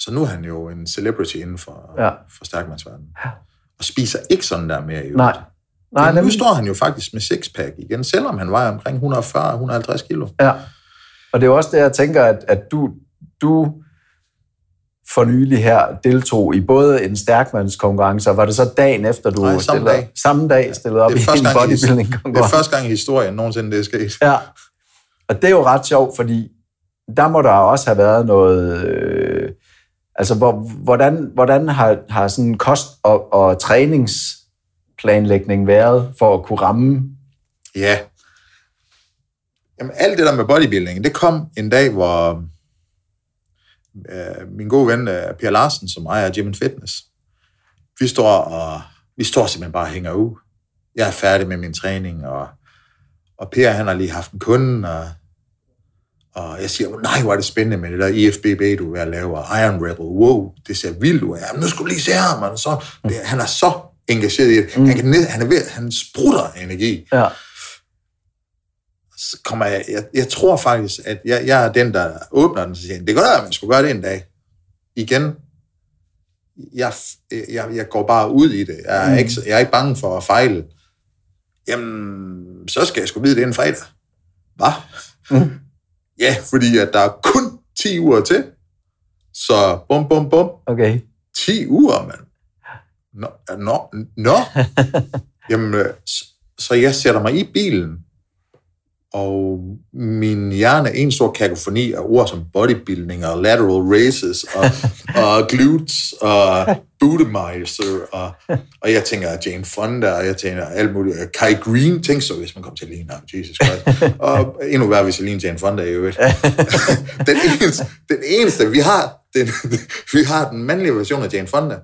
så nu er han jo en celebrity inden for, ja. for stærkmandsverdenen. Ja. Og spiser ikke sådan der mere i øvrigt. Nej. Nej, nu nemlig. Står han jo faktisk med sixpack igen, selvom han vejer omkring et hundrede og fyrre til et hundrede og halvtreds kilo. Ja. Og det er jo også det, jeg tænker, at, at du, du for nylig her deltog i både en stærkmandskonkurrence, og var det så dagen efter, du Nej, samme, stillede, dag. samme dag stillede op i en bodybuilding-konkurrence? Det er første gang i historien nogensinde, det skete. Ja. Og det er jo ret sjovt, fordi der må der også have været noget... Øh, altså, hvor, hvordan, hvordan har, har sådan kost- og, og træningsplanlægning været for at kunne ramme? Ja. Jamen, alt det der med bodybuilding, det kom en dag, hvor... min gode ven Per Larsen, som ejer Gym and Fitness. Vi står og vi står simpelthen bare og hænger ud. Jeg er færdig med min træning, og, og Per, han har lige haft en kunde, og, og jeg siger, nej, hvor er det spændende med det der I F B B, du er ved at lave, og Iron Rebel, wow, det ser vildt ud. Jamen, nu skulle du lige se ham, og så, det, han er så engageret i det. Han, kan, han, er ved, han sprutter energi. Ja. Kommer jeg, jeg, jeg tror faktisk, at jeg, jeg er den, der åbner den, så siger, det kan godt være, at man skulle gøre det en dag. Igen, jeg, jeg, jeg går bare ud i det. Jeg er, mm. ikke, jeg er ikke bange for at fejle. Jamen, så skal jeg sgu vide det en fredag. Hva? Mm. Ja, fordi at der er kun ti uger til. Så bum, bum, bum. Okay. ti uger, mand. Nå, nå, nå. Jamen, så, så jeg sætter mig i bilen, og min hjerne er en stor kakofoni af ord som bodybuilding og lateral raises og, og glutes og budemizer. Og, og jeg tænker Jane Fonda, og jeg tænker alt muligt. Kai Green, tænk så, hvis man kom til at ligne ham. Jesus Christ. Og endnu værre, hvis jeg ligner Jane Fonda, jo ikke. Den eneste, den eneste vi, har, den, vi har den mandlige version af Jane Fonda,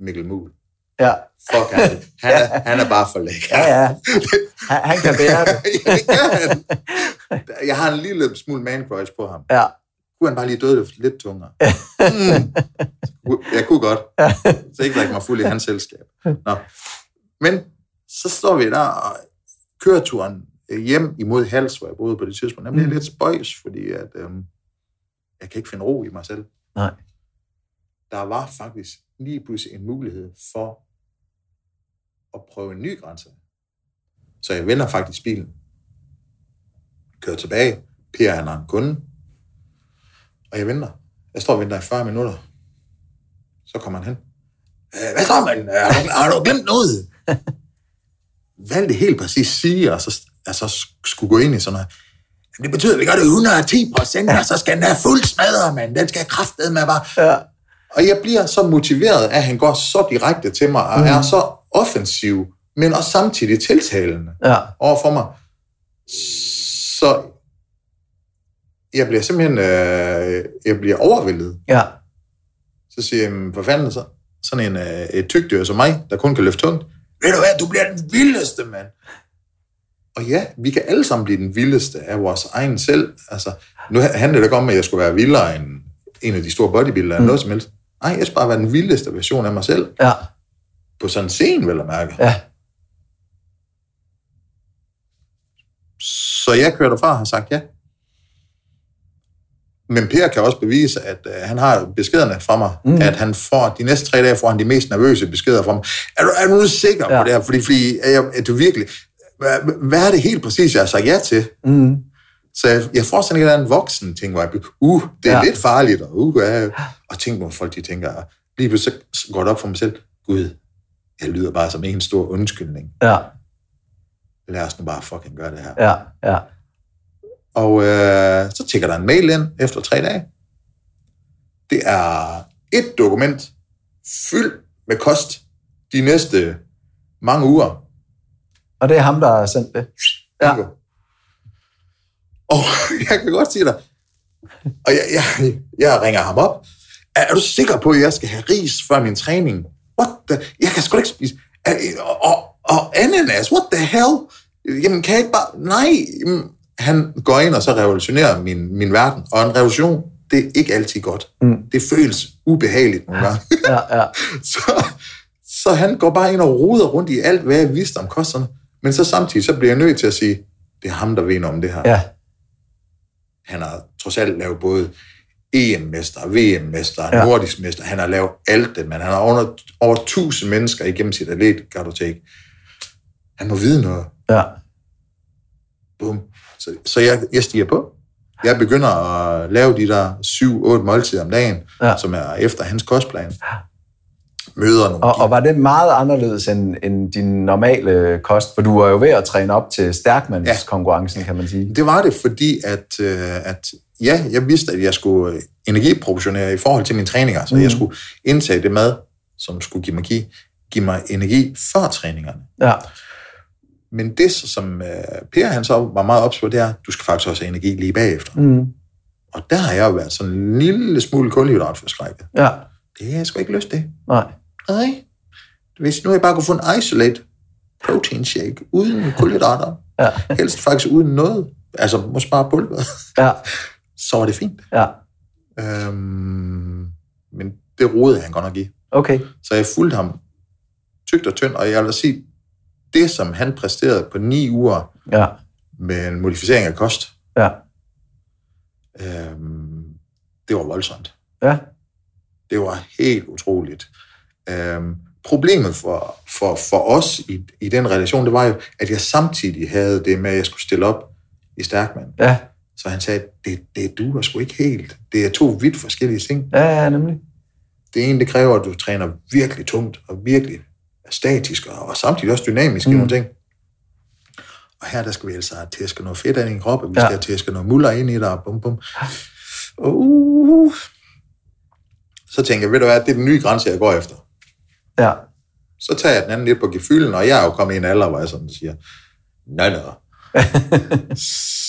Mikkel Muld. Ja. Fuck, han, han, ja. er, han er bare for lækker. Ja, ja. Han, han kan bære det. Ja, jeg har en lille smule man-crush på ham. Ja. Kunne han bare lige døde det lidt tungere? Mm. Jeg kunne godt. Så ikke lagt mig fuld i hans selskab. Nå. Men så står vi der og kører turen hjem imod Hals, hvor jeg boede på det tidspunkt. Nemlig mm. lidt spøjs, fordi at, øhm, jeg kan ikke finde ro i mig selv. Nej. Der var faktisk lige pludselig en mulighed for at prøve en ny grænse. Så jeg vender faktisk bilen. Kører tilbage. Per, han har en kunde. Og jeg venter. Jeg står og venter i fyrre minutter. Så kommer han hen. Hvad så, man? Har du glemt noget? Hvad det helt præcis sige, og så altså, skulle gå ind i sådan noget. Det betyder, at vi gør det et hundrede og ti procent, og så skal den have fuld smadret, mand. Den skal have kraftedet med bare... Ja. Og jeg bliver så motiveret, at han går så direkte til mig, og mm. er så offensiv, men også samtidig tiltalende ja. overfor mig. Så jeg bliver simpelthen øh, jeg bliver overvældet. Ja. Så siger jeg, for fanden så, sådan en øh, et tykdyr som mig, der kun kan løfte tungt. Ved du hvad, du bliver den vildeste, mand. Og ja, vi kan alle sammen blive den vildeste af vores egen selv. Altså, nu handler det ikke om, at jeg skulle være vildere end en af de store bodybuildere, mm. noget som helst. Nej, jeg skal bare være den vildeste version af mig selv. Ja. På sådan en scene, vel at mærke. Ja. Så jeg kører derfra og har sagt ja. Men Per kan også bevise, at øh, han har beskederne fra mig, mm. at han får, de næste tre dage får han de mest nervøse beskeder fra mig. Er du, er du sikker ja. på det her? Fordi, fordi er, jeg, er du virkelig... Hvad, hvad er det helt præcis, jeg har sagt ja til? Mm. Så jeg, jeg får sådan en eller anden voksen ting, hvor jeg bliver, uh, det er ja. lidt farligt, og uh, uh, og tænk, hvor folk de tænker, lige pludselig så går det op for mig selv, gud, jeg lyder bare som en stor undskyldning. Ja. Lad os nu bare fucking gøre det her. Ja, ja. Og øh, så tjekker der en mail ind efter tre dage. Det er et dokument fyldt med kost de næste mange uger. Og det er ham, der har sendt det? Ja. Og jeg kan godt sige dig, og jeg, jeg, jeg ringer ham op, er, er du sikker på, at jeg skal have ris før min træning? What the? Jeg kan sgu ikke spise. Er, og, og, og ananas, what the hell? Jamen, kan jeg ikke bare... Nej. Han går ind og så revolutionerer min, min verden. Og en revolution, det er ikke altid godt. Mm. Det føles ubehageligt nogle gange. Ja, ja. så, så han går bare ind og roder rundt i alt, hvad jeg vidste om kosterne. Men så samtidig, så bliver jeg nødt til at sige, det er ham, der vinder om det her. Ja. Han har trods alt lavet både E M-mester, V M-mester, ja. Nordisk mester. Han har lavet alt det, men han har under, over tusind mennesker igennem sit atletkartotek. Han må vide noget. Ja. Boom. Så, så jeg, jeg stiger på. Jeg begynder at lave de der syv otte måltider om dagen, ja. Som er efter hans kostplan. Møder nogle og, og var det meget anderledes end, end din normale kost? For du var jo ved at træne op til stærkmandskonkurrencen, ja. Kan man sige. Det var det, fordi at, at ja, jeg vidste, at jeg skulle energiproportionere i forhold til mine træninger. Så mm. jeg skulle indtage det mad, som skulle give mig, give mig energi før træningerne. Ja. Men det, som Per han så var meget opsat på, det er, at du skal faktisk også have energi lige bagefter. Mm. Og der har jeg jo været sådan en lille smule kulhydratforskrækket. Ja. Det har jeg sgu ikke lyst til. Nej. Nej. Hvis nu jeg bare kunne få en isolate protein shake uden kulhydrater, ja. Helst faktisk uden noget, altså måske bare pulveret, ja. Så var det fint. Ja. Øhm, men det rodede han godt nok i. Okay. Så jeg fulgte ham tykt og tynd, og jeg vil sige, det som han præsterede på ni uger ja. Med en modificering af kost, ja. øhm, det var voldsomt. Ja. Det var helt utroligt. Øhm, problemet for, for, for os i, i den relation, det var jo, at jeg samtidig havde det med, at jeg skulle stille op i stærkmand. Ja. Så han sagde, det, det duer sgu ikke helt. Det er to vidt forskellige ting. Ja, ja, nemlig. Det ene, det kræver, at du træner virkelig tungt og virkelig statisk og, og samtidig også dynamisk mm. i nogle ting. Og her, der skal vi altså have tæsket noget fedt ind i en krop, og vi ja. Skal have tæsket noget muller ind i dig, og bum, bum. Uh. Så tænker jeg, ved du hvad, det er den nye grænse, jeg går efter. Ja. Så tager jeg den anden lidt på gefylden, og jeg er jo kommet i en alder, hvor jeg sådan siger, nej, nej.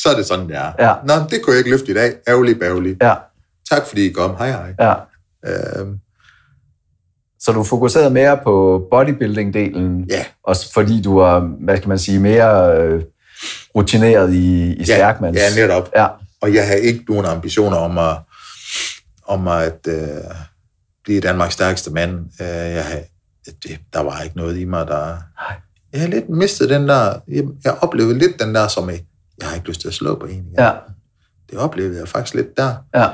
Så er det sådan, det er. Ja. Nå, det kunne jeg ikke løfte i dag. Ærgerlig, bærgerlig. Ja. Tak fordi I kom. Hej, hej. Ja. Øhm. Så du fokuserede mere på bodybuilding-delen? Ja. Også fordi du var, hvad skal man sige, mere øh, rutineret i, i stærkmands? Ja, ja, netop. Ja. Og jeg havde ikke nogen ambitioner om at, om at øh, blive Danmarks stærkeste mand. Øh, jeg havde, det, der var ikke noget i mig, der... Nej. Jeg har lidt mistet den der... Jeg, jeg oplevede lidt den der, som jeg, jeg har ikke lyst til at slå på en. Ja. Det oplevede jeg faktisk lidt der. Ja.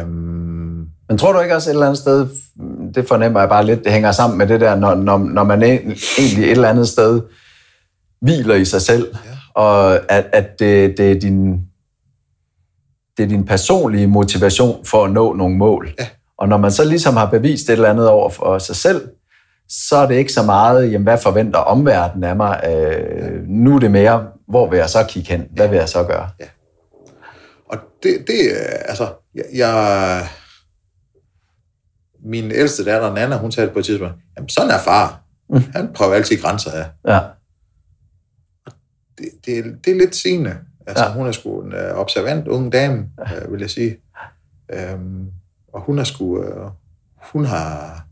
Øhm... Men tror du ikke også et eller andet sted... Det fornemmer jeg bare lidt. Det hænger sammen med det der, når, når, når man egentlig et eller andet sted hviler i sig selv. Ja. Og at, at det, det er din... Det er din personlige motivation for at nå nogle mål. Ja. Og når man så ligesom har bevist et eller andet over for sig selv, så er det ikke så meget, jamen, hvad forventer omverdenen af mig? Øh, ja. Nu er det mere, hvor vil jeg så kigge hen? Hvad ja. Vil jeg så gøre? Ja. Og det, det altså, jeg, jeg... Min ældste datter, Nana, hun talte på et tidspunkt, jamen sådan er far. Mm. Han prøver altid grænser af. Ja. Det, det, det er lidt sigende. Altså, ja. Hun er sgu en øh, observant unge dame, øh, vil jeg sige. Øhm, og hun er sgu... Øh, hun har...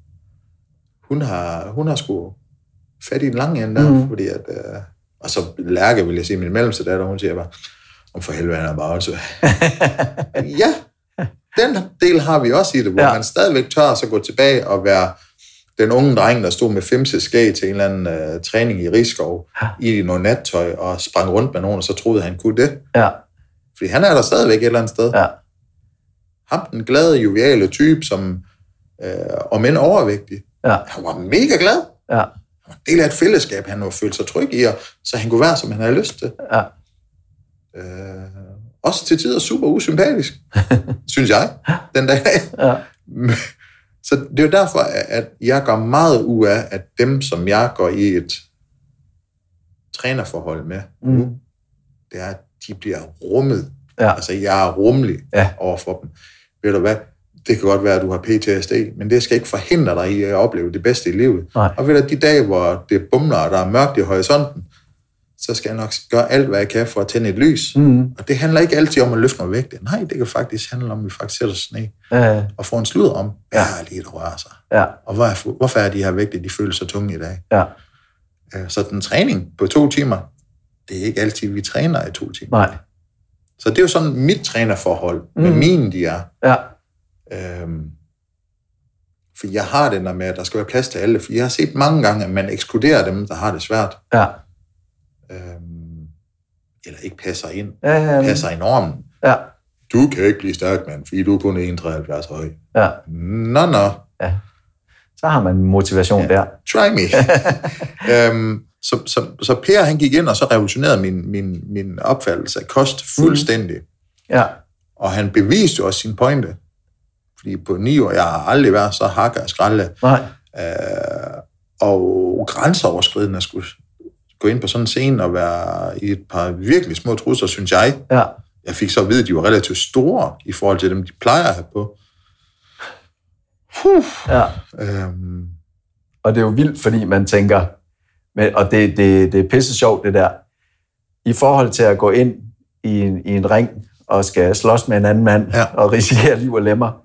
Hun har, hun har sgu fat i den lange ende der, mm. fordi at... Øh, og så Lærke, vil jeg sige, min mellemste datter, hun siger bare, om for helvede, han er bare også... ja, den del har vi også i det, hvor ja. Man stadigvæk tør så gå tilbage og være den unge dreng, der stod med femse skæg til en eller anden øh, træning i Rigskov, ja. I noget nattøj, og sprang rundt med nogen, og så troede han kunne det. Ja. Fordi han er der stadigvæk et eller andet sted. Ja. Ham, den glade, joviale type, som øh, om end overvægtig. Ja. Han var mega glad. Ja. Han var en del af et fællesskab, han følte sig tryg i, og så han kunne være, som han havde lyst til. Ja. Øh, også til tider super usympatisk, synes jeg, den dag. Ja. Så det er jo derfor, at jeg går meget ud af, at dem, som jeg går i et trænerforhold med nu, mm. det er, at de bliver rummet. Ja. Altså, jeg er rummelig ja. Over for dem. Ved du hvad? Det kan godt være, at du har P T S D, men det skal ikke forhindre dig i at opleve det bedste i livet. Nej. Og ved du, de dage, hvor det bumler, og der er mørkt i horisonten, så skal jeg nok gøre alt, hvad jeg kan for at tænde et lys. Mm. Og det handler ikke altid om at løfte noget vægt. Nej, det kan faktisk handle om, at vi faktisk sætter os ned ja. Og får en slud om, hvad ja. Er lige der rører sig? Ja. Og hvorfor, hvorfor er de her vægte, de føler sig tunge i dag? Ja. Så den træning på to timer, det er ikke altid, vi træner i to timer. Nej. Så det er jo sådan mit trænerforhold med mm. mine, de er. Ja. Øhm, For jeg har den der med, at der skal være plads til alle. For jeg har set mange gange, at man ekskluderer dem, der har det svært. Ja. Øhm, eller ikke passer ind. Ja, ja, ja. Passer i normen. Ja. Du kan ikke blive stærk, mand, fordi du er kun en komma treoghalvfjerds høj. Ja. Nå, nå. Ja. Så har man motivation ja. Der. Try me. øhm, så, så, så Per, han gik ind, og så revolutionerede min, min, min opfattelse af kost fuldstændig. Mm. Ja. Og han beviste jo også sin pointe. Fordi på ni år, jeg har aldrig været så hakke og skralde. Nej. Øh, og grænseoverskridende at skulle gå ind på sådan en scene og være i et par virkelig små trusser, synes jeg. Ja. Jeg fik så at vide, at de var relativt store i forhold til dem, de plejer at have på. Huh. Ja. Øhm. Og det er jo vildt, fordi man tænker, og det, det, det er pisse sjovt det der, i forhold til at gå ind i en, i en ring og skal slås med en anden mand ja. Og risikere liv og lemmer,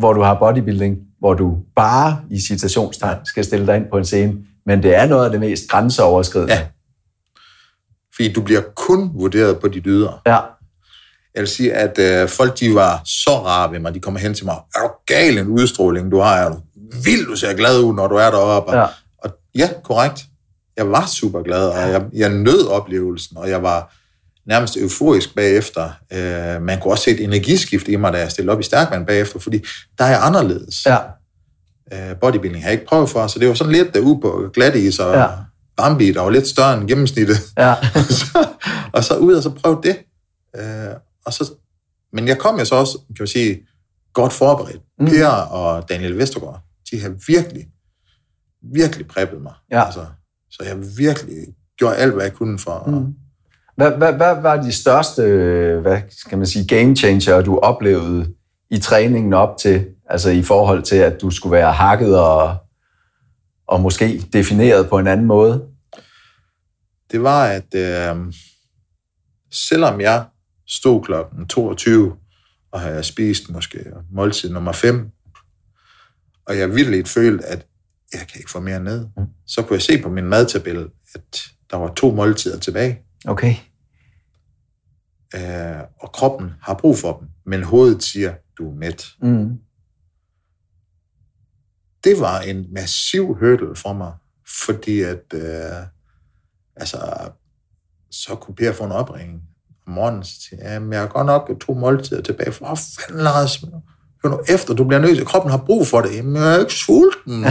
hvor du har bodybuilding, hvor du bare i citationstegn skal stille dig ind på en scene, men det er noget af det mest grænseoverskridende. Ja. Fordi du bliver kun vurderet på dit ydre. Ja. Jeg vil sige, at øh, folk, de var så rare ved mig, de kommer hen til mig, er du gal en udstråling, du har, er du vildt, du ser glad ud, når du er deroppe. Ja. Og ja, korrekt. Jeg var super glad, og jeg, jeg nød oplevelsen, og jeg var nærmest euforisk bagefter. Øh, man kunne også se et energiskift i mig, da jeg stillede op i stærkmand bagefter, fordi der er jeg anderledes. Ja. Øh, bodybuilding har jeg ikke prøvet for, så det var sådan lidt derude på glatte is, og ja. Bambi, der var lidt større end gennemsnittet. Ja. og, så, og så ud og så prøve det. Øh, og så, men jeg kom jo så også, kan man sige, godt forberedt. Mm. Per og Daniel Vestergaard, de har virkelig, virkelig preppet mig. Ja. Altså, så jeg virkelig gjorde alt, hvad jeg kunne for mm. at, Hvad, hvad, hvad var de største, hvad skal man sige, game changer, du oplevede i træningen op til, altså i forhold til, at du skulle være hakket og, og måske defineret på en anden måde? Det var, at øh, selvom jeg stod klokken toogtyve og havde spist måske måltid nummer fem, og jeg virkelig følte, at jeg kan ikke få mere ned, mm. så kunne jeg se på min madtabel, at der var to måltider tilbage. Okay. Øh, og kroppen har brug for dem, men hovedet siger, du er mæt. Mm. Det var en massiv hurdle for mig, fordi at, øh, altså, så kunne Per få en opringning om morgenen, så siger, ja, men jeg har godt nok to måltider tilbage, for hvor fanden, Lars, hør nu efter, du bliver nødt til, kroppen har brug for det, jamen, jeg er ikke sulten,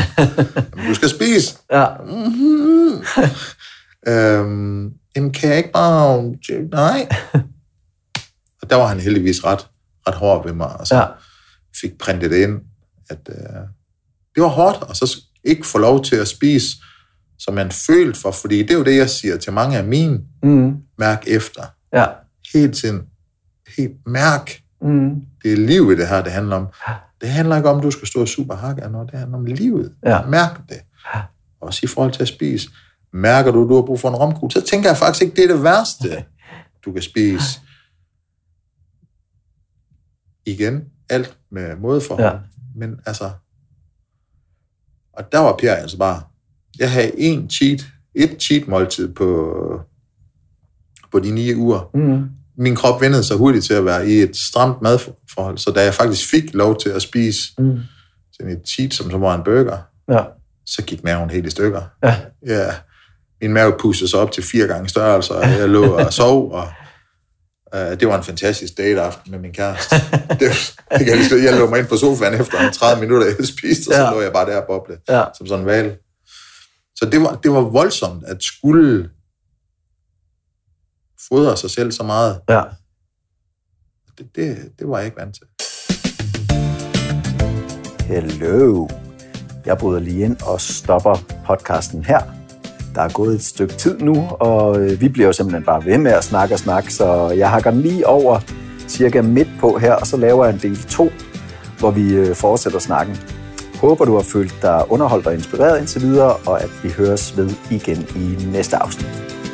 jamen, du skal spise. Ja. Mm-hmm. øhm, Jamen, kan jeg ikke bare... Nej. Og der var han heldigvis ret, ret hård ved mig, og så ja. Fik printet det ind, at øh, det var hårdt, og så ikke få lov til at spise, som man følte for, fordi det er jo det, jeg siger til mange af mine. Mm. Mærk efter. Ja. Helt tiden. Helt mærk. Mm. Det er livet, det her, det handler om. Det handler ikke om, du skal stå super hakker, når det handler om livet. Ja. Mærk det. Også i forhold til at spise. Mærker du, at du har brug for en romkugle, så tænker jeg faktisk ikke, det er det værste, du kan spise. Igen, alt med mådeforhold. Ja. Men altså... Og der var Per altså bare... Jeg havde en cheat, et cheat-måltid på, på de ni uger. Mm. Min krop vendede sig hurtigt til at være i et stramt madforhold, så da jeg faktisk fik lov til at spise mm. sådan et cheat, som så var en burger, ja. Så gik maven helt i stykker. Ja. Ja. Min mave pustede sig op til fire gange størrelse, og jeg lå og sov, og øh, det var en fantastisk date-aften med min kæreste. Det, det jeg, lige, jeg lå mig ind på sofaen efter tredive minutter, jeg spiste, og så ja. Lå jeg bare der og boblede, ja. Som sådan en hval. Så det var, det var voldsomt, at skulle fodre sig selv så meget. Ja. Det, det, det var jeg ikke vant til. Hello. Jeg bryder lige ind og stopper podcasten her. Der er gået et stykke tid nu, og vi bliver jo simpelthen bare ved med at snakke og snakke, så jeg hakker den lige over cirka midt på her, og så laver jeg en del to, hvor vi fortsætter snakken. Håber du har følt dig underholdt og inspireret indtil videre, og at vi høres ved igen i næste afsnit.